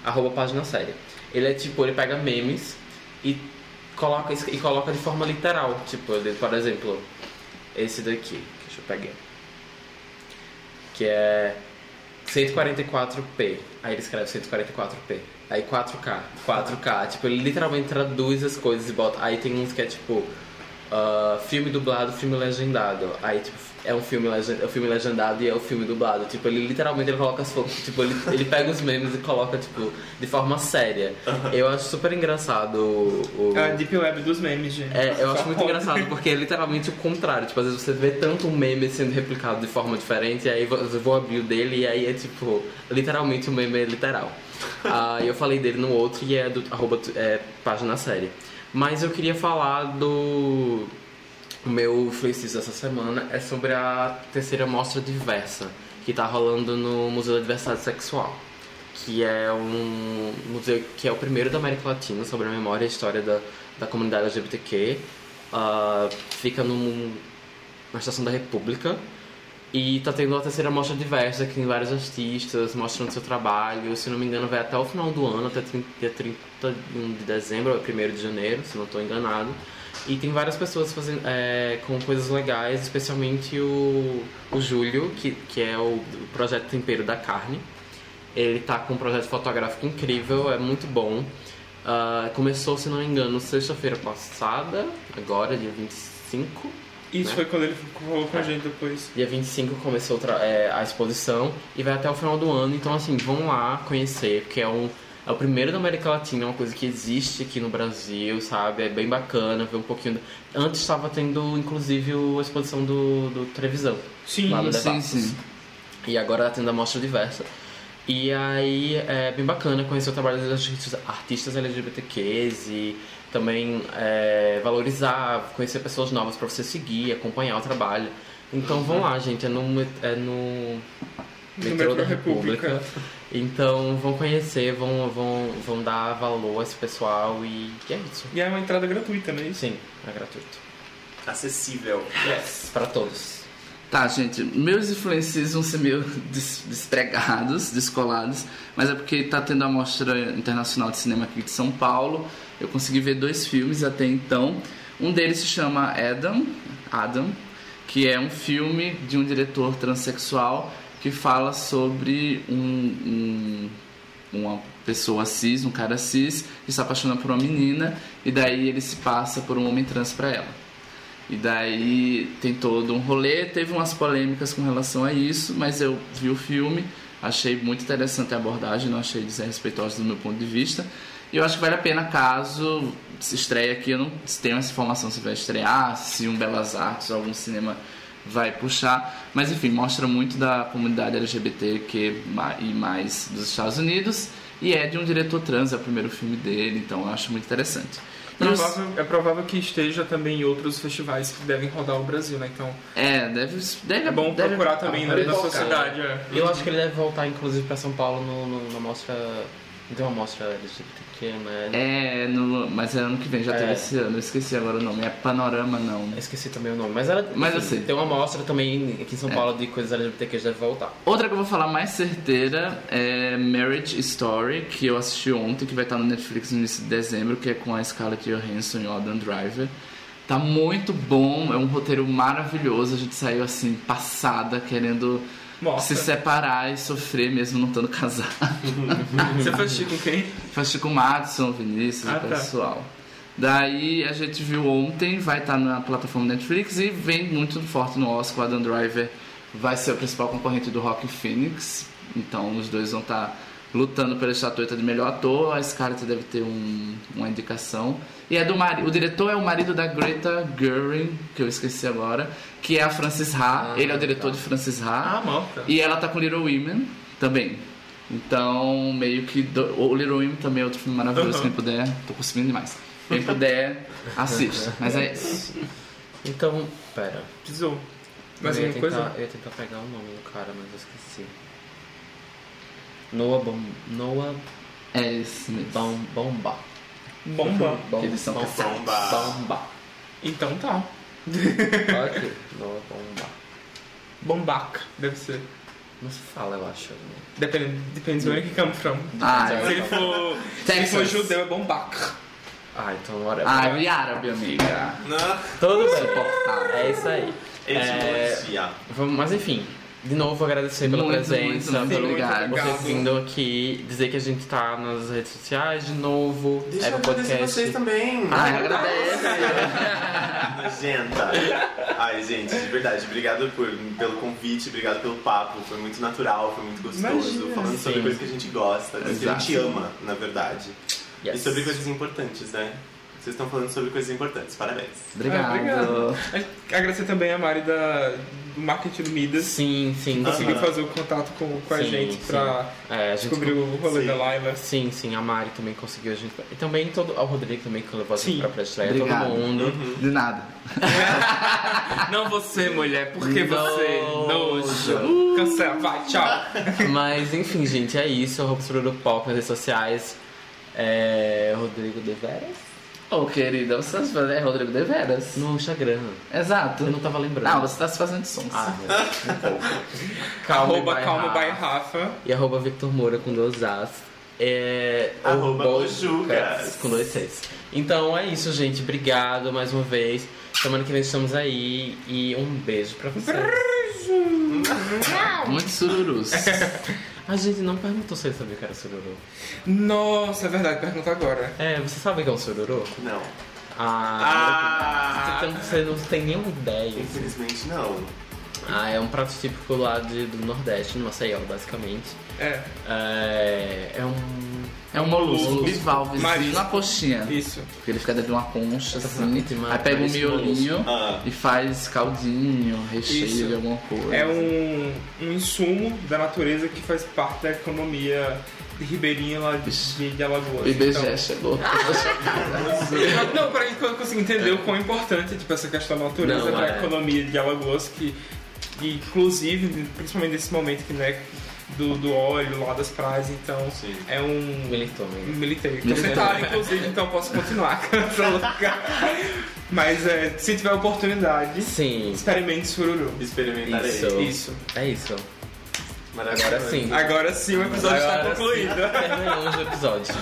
arroba Página Séria. Ele é tipo, ele pega memes e coloca, e coloca de forma literal. Tipo, ele, por exemplo, esse daqui. Deixa eu pegar. Que é... cento e quarenta e quatro p. Aí ele escreve cento e quarenta e quatro p. Aí quatro K. quatro K. Tipo, ele literalmente traduz as coisas e bota. Aí tem uns que é tipo uh, filme dublado, filme legendado. Aí tipo, é um filme, legend... é um filme legendado e é o um filme dublado. Tipo, ele literalmente ele coloca as fotos. Tipo, ele, ele pega os memes e coloca, tipo, de forma séria. Eu acho super engraçado o... o... É a deep web dos memes, gente. É, eu acho muito engraçado porque é literalmente o contrário. Tipo, às vezes você vê tanto um meme sendo replicado de forma diferente, e aí eu vou abrir o dele e aí é tipo, literalmente o um meme é literal. Ah, eu falei dele no outro e é do arroba, é, Página Série. Mas eu queria falar do... O meu fluxismo dessa semana é sobre a terceira mostra diversa que tá rolando no Museu da Diversidade Sexual, que é um museu que é o primeiro da América Latina sobre a memória e a história da, da comunidade L G B T Q. Uh, fica num, na Estação da República. E tá tendo uma terceira mostra diversa, que tem vários artistas mostrando seu trabalho. Se não me engano, vai até o final do ano, até trinta, trinta de dezembro ou primeiro de janeiro, se não estou enganado. E tem várias pessoas fazendo, é, com coisas legais, especialmente o, o Júlio, que, que é o, o projeto Tempero da Carne. Ele tá com um projeto fotográfico incrível, é muito bom. Uh, começou, se não me engano, sexta-feira passada, agora, dia vinte e cinco. Isso, né? Foi quando ele falou com a gente depois. Dia vinte e cinco começou é, a exposição e vai até o final do ano. Então, assim, vão lá conhecer, porque é, um, é o primeiro da América Latina, é uma coisa que existe aqui no Brasil, sabe? É bem bacana ver um pouquinho... Antes estava tendo, inclusive, a exposição do, do Televisão. Sim, lá do sim, sim. E agora está tendo a mostra diversa. E aí é bem bacana conhecer o trabalho dos artistas L G B T Qs e... também é, valorizar, conhecer pessoas novas pra você seguir, acompanhar o trabalho. Então vão lá, gente, é no, é no, no metrô da República. República. Então vão conhecer, vão, vão, vão dar valor a esse pessoal e é isso. E é uma entrada gratuita, né? Sim, é gratuito. Acessível. Yes, pra todos. Tá, gente, meus influencers vão ser meio des- despregados, descolados, mas é porque tá tendo a Mostra Internacional de Cinema aqui de São Paulo. Eu consegui ver dois filmes até então. Um deles se chama Adam, Adam, que é um filme de um diretor transexual que fala sobre um, um, uma pessoa cis, um cara cis, que se apaixona por uma menina e daí ele se passa por um homem trans pra ela. E daí tem todo um rolê, teve umas polêmicas com relação a isso, mas eu vi o filme, achei muito interessante a abordagem, não achei desrespeitosa do meu ponto de vista. E eu acho que vale a pena caso se estreie aqui, eu não tenho essa informação se vai estrear, se um Belas Artes ou algum cinema vai puxar. Mas enfim, mostra muito da comunidade L G B T Q e mais dos Estados Unidos e é de um diretor trans, é o primeiro filme dele, então eu acho muito interessante. Provável, é provável que esteja também em outros festivais que devem rodar o Brasil, né? Então é, deve, deve é bom deve, procurar deve, também na sua cidade. Eu acho que ele deve voltar, inclusive, para São Paulo no, no, na mostra. Deu uma mostra L G B T Q, né? É, no, mas é ano que vem, já é. teve esse ano, eu esqueci agora o nome, é Panorama não. Eu esqueci também o nome, mas era. Mas assim, tem uma mostra também aqui em São é. Paulo de coisas L G B T Q, já deve voltar. Outra que eu vou falar mais certeira é Marriage Story, que eu assisti ontem, que vai estar no Netflix no início de dezembro, que é com a Scarlett Johansson e o Adam Driver. Tá muito bom, é um roteiro maravilhoso, a gente saiu assim, passada, querendo. Mostra. Se separar e sofrer mesmo não estando casado. Você foi assistir com quem? Foi assistir com o Madison, o Vinícius, ah, o pessoal. Tá. Daí a gente viu ontem, vai estar na plataforma Netflix e vem muito forte no Oscar. O Adam Driver vai ser o principal concorrente do Rock Phoenix, então os dois vão estar lutando pela estatueta de melhor ator. A Scarlett deve ter um, uma indicação. E é do marido, o diretor é o marido da Greta Gerwig, que eu esqueci agora, que é a Frances Ha. Ah, ele é o diretor tá. de Frances Ha. Ah, morta. E ela tá com Little Women também. Então, meio que. Do... O Little Women também é outro filme maravilhoso. Uhum. Quem puder, tô consumindo demais. Quem puder, assista. Mas é isso. Então, pera. Precisou. Mais alguma coisa? Eu ia tentar pegar o nome do cara, mas eu esqueci. Noah Bomba. Noah. É esse mesmo. Bom, bomba. Bomba. Bomba. Eles são bomba. Bomba. Então tá. Ok. Noah Bomba. Bombaca, deve ser. Não se fala, eu acho. Né? Depende, depende de onde que come from. Ah, se ele for, se ele for judeu, é bombaca. Ah, então agora é. Ah, é árabe, amiga. Não. Todo bem. Suportável. É isso aí. É, vamos, mas enfim. De novo, agradecer pela muito, presença, muito, pelo lugar, vocês vindo aqui, dizer que a gente tá nas redes sociais de novo. Deixa é eu agradecer podcast. Vocês também. Ai, Ai agradeço. Nojenta. Ai, gente, de verdade, obrigado por, pelo convite, obrigado pelo papo. Foi muito natural, foi muito gostoso. Imagina, falando sim. sobre coisas que a gente gosta, coisas que a gente ama, na verdade. Yes. E sobre coisas importantes, né? Vocês estão falando sobre coisas importantes, parabéns. Obrigado. Ah, obrigado. Agradecer também a Mari da, do Marketing Midas. Sim, sim. Conseguiu fazer o contato com, com sim, a gente pra é, descobrir gente... o rolê sim. da live. Sim, sim. A Mari também conseguiu. A gente... E também todo... o Rodrigo também que levou a gente sim. pra pré-estreia. Todo mundo. Uhum. De nada. Não você, mulher. Porque não. você, nojo. Uh. Cancela, vai, tchau. Mas, enfim, gente, é isso. Arroba Sururu Pock nas redes sociais. É... Rodrigo Deveras. Ô, oh, querida, você tá se fazendo... É Rodrigo Deveras? No Instagram. Exato. Eu não tava lembrando. Não, você tá se fazendo sons. Ah, um pouco. Calma arroba by Calma by Rafa. E arroba Victor Moura com dois As. É... Arroba Bojucas. Com dois Cs. Então é isso, gente. Obrigado mais uma vez. Semana que vem estamos aí. E um beijo pra vocês. Muito sururus. A gente não perguntou se ele sabia que era sururu. Nossa, é verdade, pergunta agora. É, você sabe o que é um sururu? Não. Ah, ah eu, você não tem nenhuma ideia. Infelizmente não. Ah, é um prato típico lá de, do Nordeste, no Maceió, basicamente. É. É, é um. É um molusco. Bivalve, na coxinha. Isso. Porque ele fica dentro de uma concha, assim. Aí pega um miolinho ah. e faz caldinho, recheio isso. de alguma coisa. É um, um insumo da natureza que faz parte da economia de ribeirinha lá de, de Alagoas. I B G E então... chegou. Não, pra gente conseguir entender é. o quão importante tipo, essa questão da natureza pra é. economia de Alagoas, que inclusive, principalmente nesse momento que né, do, do óleo lá das praias, então sim. é um... Militou mesmo. Militei. Militar, inclusive, então posso continuar. Mas é, se tiver oportunidade, sim. experimente sururu. Experimentarei. Isso. isso. É isso. Maravilhoso. Agora sim. Agora sim o episódio está concluído. Terminamos o episódio.